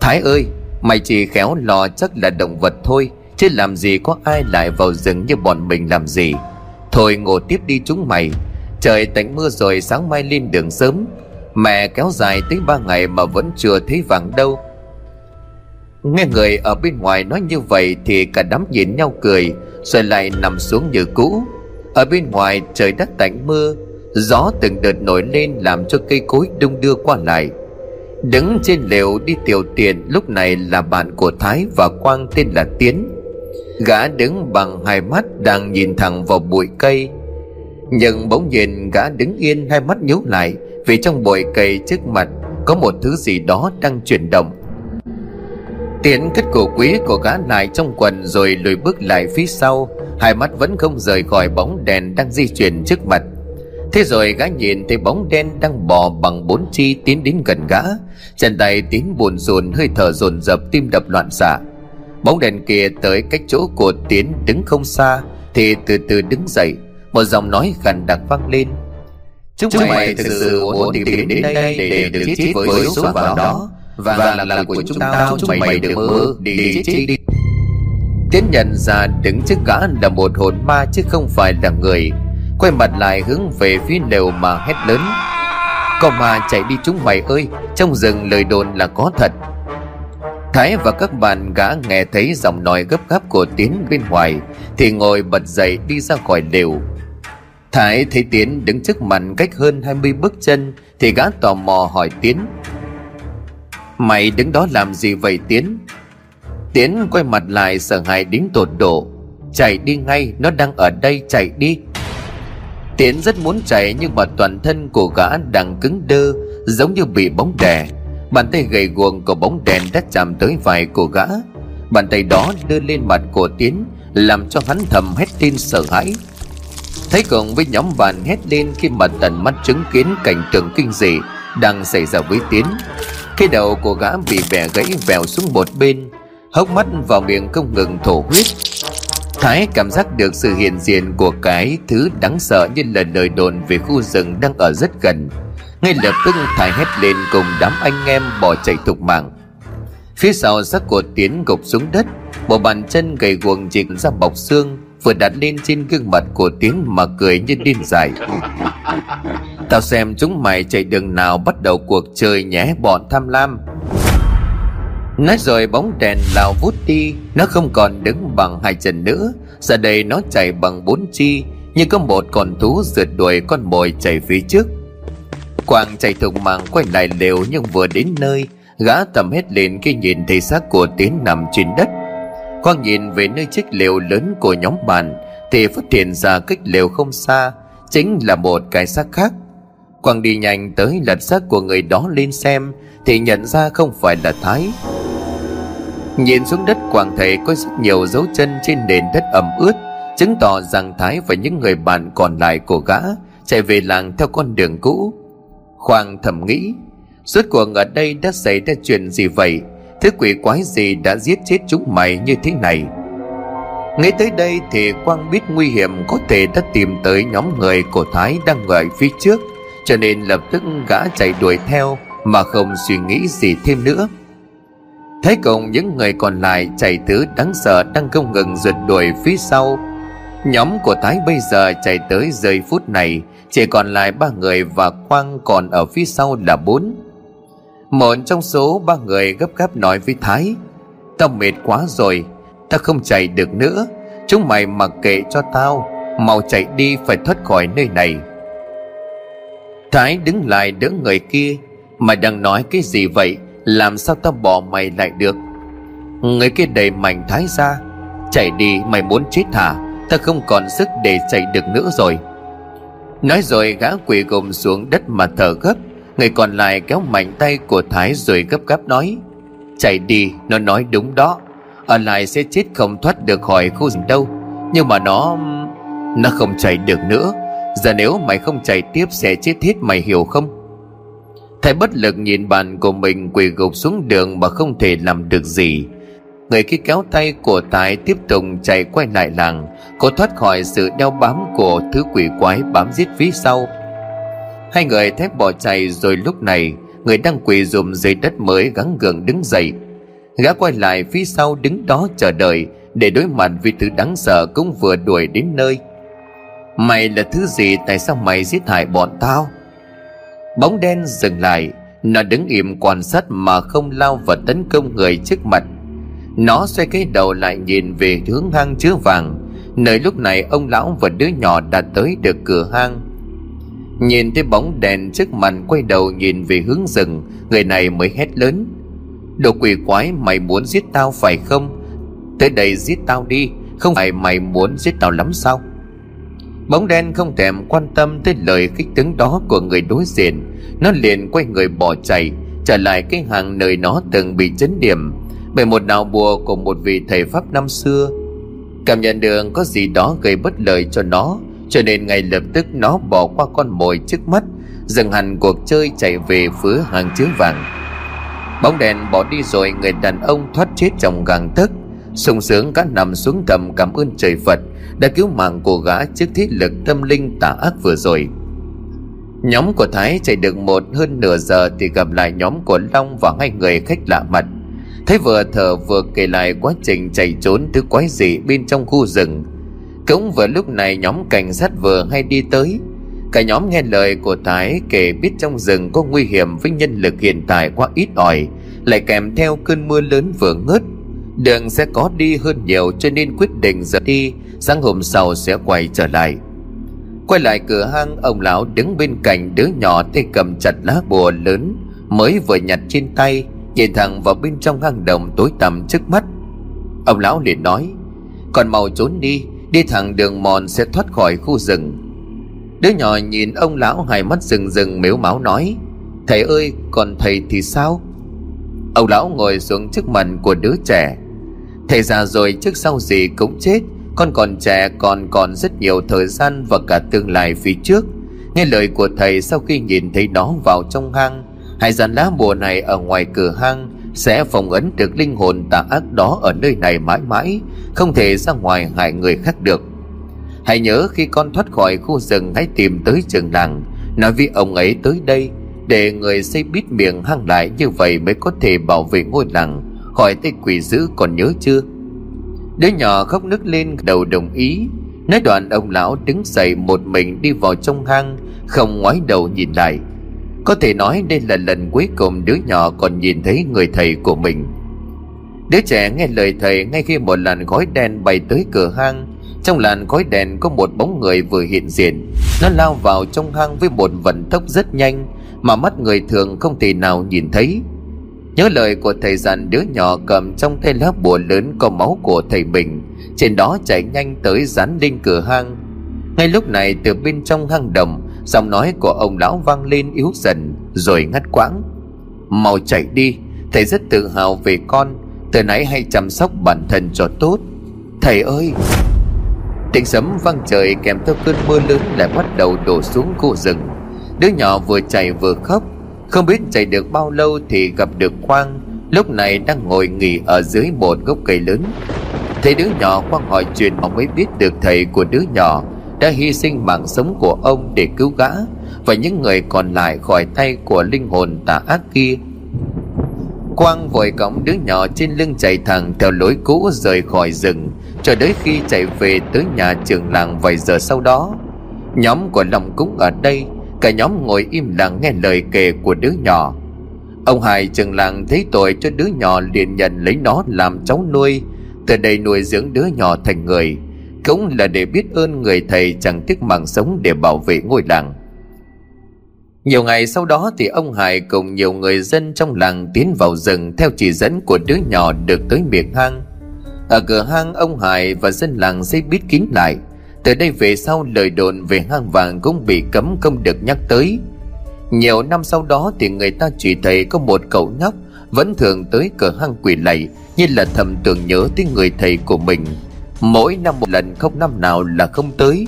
"Thái ơi, mày chỉ khéo lò chắc là động vật thôi, chứ làm gì có ai lại vào rừng như bọn mình làm gì. Thôi ngủ tiếp đi chúng mày, trời tạnh mưa rồi, sáng mai lên đường sớm. Mẹ kéo dài tới ba ngày mà vẫn chưa thấy vàng đâu." Nghe người ở bên ngoài nói như vậy thì cả đám nhìn nhau cười rồi lại nằm xuống như cũ. Ở bên ngoài trời đã tạnh mưa, gió từng đợt nổi lên làm cho cây cối đung đưa qua lại. Đứng trên lều đi tiểu tiện lúc này là bạn của Thái và Quang tên là Tiến. Gã đứng bằng hai mắt đang nhìn thẳng vào bụi cây, nhưng bỗng nhiên gã đứng yên, hai mắt nhíu lại vì trong bụi cây trước mặt có một thứ gì đó đang chuyển động. Tiến cất cổ quý của gã lại trong quần rồi lùi bước lại phía sau, hai mắt vẫn không rời khỏi bóng đèn đang di chuyển trước mặt. Thế rồi gã nhìn thấy bóng đen đang bò bằng bốn chi tiến đến gần gã. Chân tay Tiến buồn rùn, hơi thở dồn dập, tim đập loạn xạ. Bóng đèn kia tới cách chỗ của Tiến đứng không xa thì từ từ đứng dậy. Một giọng nói khàn đặc vang lên: "Chúng, Chúng mày thực sự muốn tìm đến, đến đây để được chết với, với số vàng đó. Và, và làm là của chúng tao, chúng mày đừng mơ, đi chết đi, đi." Tiến nhận ra đứng trước gã là một hồn ma chứ không phải là người. Quay mặt lại hướng về phía lều mà hét lớn: "Có ma chạy đi chúng mày ơi, trong rừng lời đồn là có thật." Thái và các bạn gã nghe thấy giọng nói gấp gáp của Tiến bên ngoài thì ngồi bật dậy đi ra khỏi lều. Thái thấy Tiến đứng trước mặt cách hơn hai mươi bước chân thì gã tò mò hỏi Tiến: "Mày đứng đó làm gì vậy Tiến?" Tiến quay mặt lại sợ hãi đến tột độ: "Chạy đi ngay, nó đang ở đây, chạy đi." Tiến rất muốn chạy nhưng mà toàn thân của gã đang cứng đơ giống như bị bóng đè. Bàn tay gầy guồng của bóng đèn đã chạm tới vai của gã. Bàn tay đó đưa lên mặt của Tiến làm cho hắn thầm hét lên sợ hãi. Thấy cùng với nhóm bạn hét lên khi mà tận mắt chứng kiến cảnh tượng kinh dị đang xảy ra với Tiến. Cái đầu của gã bị bẻ gãy vèo xuống một bên, hốc mắt vào miệng không ngừng thổ huyết. Thái cảm giác được sự hiện diện của cái thứ đáng sợ như là lời đồn về khu rừng đang ở rất gần. Ngay lập tức Thái hét lên cùng đám anh em bỏ chạy thục mạng. Phía sau xác của Tiến gục xuống đất, một bàn chân gầy guồng chỉ ra bọc xương vừa đặt lên trên gương mặt của Tiến mà cười như điên dại. "Tao xem chúng mày chạy đường nào, bắt đầu cuộc chơi nhé bọn tham lam." Nói rồi bóng đèn lao vút đi. Nó không còn đứng bằng hai chân nữa, giờ đây nó chạy bằng bốn chi như có một con thú rượt đuổi con mồi chạy phía trước. Quang chạy thục mạng quay lại lều, nhưng vừa đến nơi gã tầm hết lên khi nhìn thấy xác của Tiến nằm trên đất. Quang nhìn về nơi chiếc lều lớn của nhóm bạn thì phát hiện ra cách lều không xa chính là một cái xác khác. Quang đi nhanh tới lật xác của người đó lên xem thì nhận ra không phải là Thái. Nhìn xuống đất, Quang thấy có rất nhiều dấu chân trên nền đất ẩm ướt, chứng tỏ rằng Thái và những người bạn còn lại của gã chạy về làng theo con đường cũ. Quang thầm nghĩ, rốt cuộc ở đây đã xảy ra chuyện gì vậy? Thứ quỷ quái gì đã giết chết chúng mày như thế này? Ngay tới đây thì Quang biết nguy hiểm có thể đã tìm tới nhóm người của Thái đang ở phía trước, cho nên lập tức gã chạy đuổi theo mà không suy nghĩ gì thêm nữa. Thấy cùng những người còn lại chạy thứ đáng sợ đang không ngừng rượt đuổi phía sau, Nhóm của Thái bây giờ chạy tới giây phút này chỉ còn lại ba người và Quang, còn ở phía sau là bốn. Một trong số ba người gấp gáp nói với Thái: "Tao mệt quá rồi, tao không chạy được nữa. Chúng mày mặc kệ cho tao, mau chạy đi, phải thoát khỏi nơi này." Thái đứng lại đỡ người kia: "Mày đang nói cái gì vậy? Làm sao tao bỏ mày lại được?" Người kia đẩy mạnh Thái ra: "Chạy đi, mày muốn chết hả? Ta không còn sức để chạy được nữa rồi." Nói rồi gã quỳ gồm xuống đất mà thở gấp. Người còn lại kéo mạnh tay của Thái rồi gấp gáp nói: "Chạy đi, nó nói đúng đó. Ở lại sẽ chết, không thoát được khỏi khu rừng đâu. Nhưng mà nó... nó không chạy được nữa. Giờ nếu mày không chạy tiếp sẽ chết hết, mày hiểu không?" Thái bất lực nhìn bạn của mình quỳ gục xuống đường mà không thể làm được gì. Người kia kéo tay của Thái tiếp tục chạy quay lại làng, cố thoát khỏi sự đeo bám của thứ quỷ quái bám giết phía sau. Hai người thép bỏ chạy rồi. Lúc này người đang quỳ dùm dưới đất mới gắng gượng đứng dậy. Gã quay lại phía sau đứng đó chờ đợi để đối mặt với thứ đáng sợ cũng vừa đuổi đến nơi. "Mày là thứ gì? Tại sao mày giết hại bọn tao?" Bóng đen dừng lại, nó đứng im quan sát mà không lao và tấn công người trước mặt. Nó xoay cái đầu lại nhìn về hướng hang chứa vàng, nơi lúc này ông lão và đứa nhỏ đã tới được cửa hang. Nhìn thấy bóng đèn trước mặt quay đầu nhìn về hướng rừng, người này mới hét lớn: "Đồ quỷ quái, mày muốn giết tao phải không? Tới đây giết tao đi, không phải mày muốn giết tao lắm sao?" Bóng đen không thèm quan tâm tới lời khích tướng đó của người đối diện, nó liền quay người bỏ chạy trở lại cái hang nơi nó từng bị chấn điểm bởi một đạo bùa của một vị thầy pháp năm xưa. Cảm nhận được có gì đó gây bất lợi cho nó, cho nên ngay lập tức nó bỏ qua con mồi trước mắt, dừng hẳn cuộc chơi, chạy về phía hàng chứa vàng. Bóng đèn bỏ đi rồi, người đàn ông thoát chết trong gang tấc. Sung sướng gã nằm xuống thầm cảm ơn trời Phật đã cứu mạng của gã trước thế lực tâm linh tà ác vừa rồi. Nhóm của Thái chạy được một hơn nửa giờ thì gặp lại nhóm của Long và hai người khách lạ mặt. Thái vừa thở vừa kể lại quá trình chạy trốn thứ quái dị bên trong khu rừng. Cũng vừa lúc này nhóm cảnh sát vừa hay đi tới. Cả nhóm nghe lời của Thái kể biết trong rừng có nguy hiểm với nhân lực hiện tại quá ít ỏi, lại kèm theo cơn mưa lớn vừa ngớt. Đường sẽ có đi hơn nhiều, cho nên quyết định giờ đi, sáng hôm sau sẽ quay trở lại. Quay lại cửa hang, ông lão đứng bên cạnh đứa nhỏ tay cầm chặt lá bùa lớn mới vừa nhặt trên tay, nhìn thẳng vào bên trong hang động tối tăm trước mắt. Ông lão liền nói: "Còn mau trốn đi, đi thẳng đường mòn sẽ thoát khỏi khu rừng." Đứa nhỏ nhìn ông lão, hai mắt rừng rừng mếu máu nói: "Thầy ơi, còn thầy thì sao?" Ông lão ngồi xuống trước mặt của đứa trẻ: "Thầy già rồi, trước sau gì cũng chết. Con còn trẻ, còn còn rất nhiều thời gian và cả tương lai phía trước. Nghe lời của thầy, sau khi nhìn thấy nó vào trong hang, hãy dán lá bùa này ở ngoài cửa hang, sẽ phòng ấn được linh hồn tà ác đó ở nơi này mãi mãi, không thể ra ngoài hại người khác được. Hãy nhớ khi con thoát khỏi khu rừng, hãy tìm tới trường làng, nói với ông ấy tới đây để người xây bít miệng hang lại, như vậy mới có thể bảo vệ ngôi làng khỏi tay quỷ dữ, còn nhớ chưa?" Đứa nhỏ khóc nức lên đầu đồng ý. Nói đoạn ông lão đứng dậy một mình đi vào trong hang, không ngoái đầu nhìn lại. Có thể nói đây là lần cuối cùng đứa nhỏ còn nhìn thấy người thầy của mình. Đứa trẻ nghe lời thầy ngay khi một làn khói đen bay tới cửa hang. Trong làn khói đen có một bóng người vừa hiện diện. Nó lao vào trong hang với một vận tốc rất nhanh mà mắt người thường không thể nào nhìn thấy. Nhớ lời của thầy dặn, đứa nhỏ cầm trong tay lá bùa lớn có máu của thầy mình, trên đó chạy nhanh tới dán lên cửa hang. Ngay lúc này từ bên trong hang động, giọng nói của ông lão vang lên yếu dần rồi ngắt quãng: "Mau chạy đi, thầy rất tự hào về con. Từ nãy hãy chăm sóc bản thân cho tốt, thầy ơi." Tiếng sấm vang trời kèm theo cơn mưa lớn lại bắt đầu đổ xuống khu rừng. Đứa nhỏ vừa chạy vừa khóc. Không biết chạy được bao lâu thì gặp được Quang, lúc này đang ngồi nghỉ ở dưới một gốc cây lớn. Thấy đứa nhỏ, Quang hỏi chuyện, ông mới biết được thầy của đứa nhỏ đã hy sinh mạng sống của ông để cứu gã và những người còn lại khỏi tay của linh hồn tà ác kia. Quang vội cõng đứa nhỏ trên lưng chạy thẳng theo lối cũ rời khỏi rừng, cho đến khi chạy về tới nhà trưởng làng vài giờ sau đó. Nhóm của Long cũng ở đây, cả nhóm ngồi im lặng nghe lời kể của đứa nhỏ. Ông Hải trưởng làng thấy tội cho đứa nhỏ liền nhận lấy nó làm cháu nuôi, từ đây nuôi dưỡng đứa nhỏ thành người, cũng là để biết ơn người thầy chẳng tiếc mạng sống để bảo vệ ngôi làng. Nhiều ngày sau đó thì ông Hải cùng nhiều người dân trong làng tiến vào rừng theo chỉ dẫn của đứa nhỏ được tới miệng hang. Ở cửa hang, ông Hải và dân làng xây bít kín lại. Từ đây về sau, lời đồn về hang vàng cũng bị cấm không được nhắc tới. Nhiều năm sau đó thì người ta chỉ thấy có một cậu nhóc vẫn thường tới cửa hang quỳ lạy, như là thầm tưởng nhớ tới người thầy của mình. Mỗi năm một lần, không năm nào là không tới.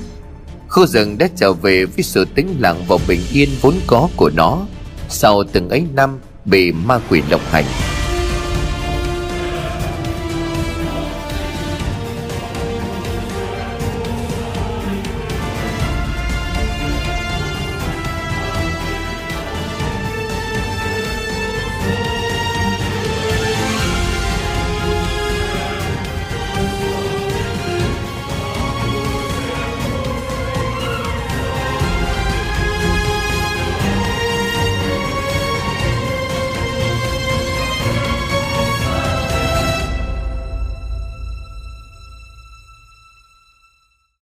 Khu rừng đã trở về với sự tĩnh lặng và bình yên vốn có của nó sau từng ấy năm bị ma quỷ độc hành.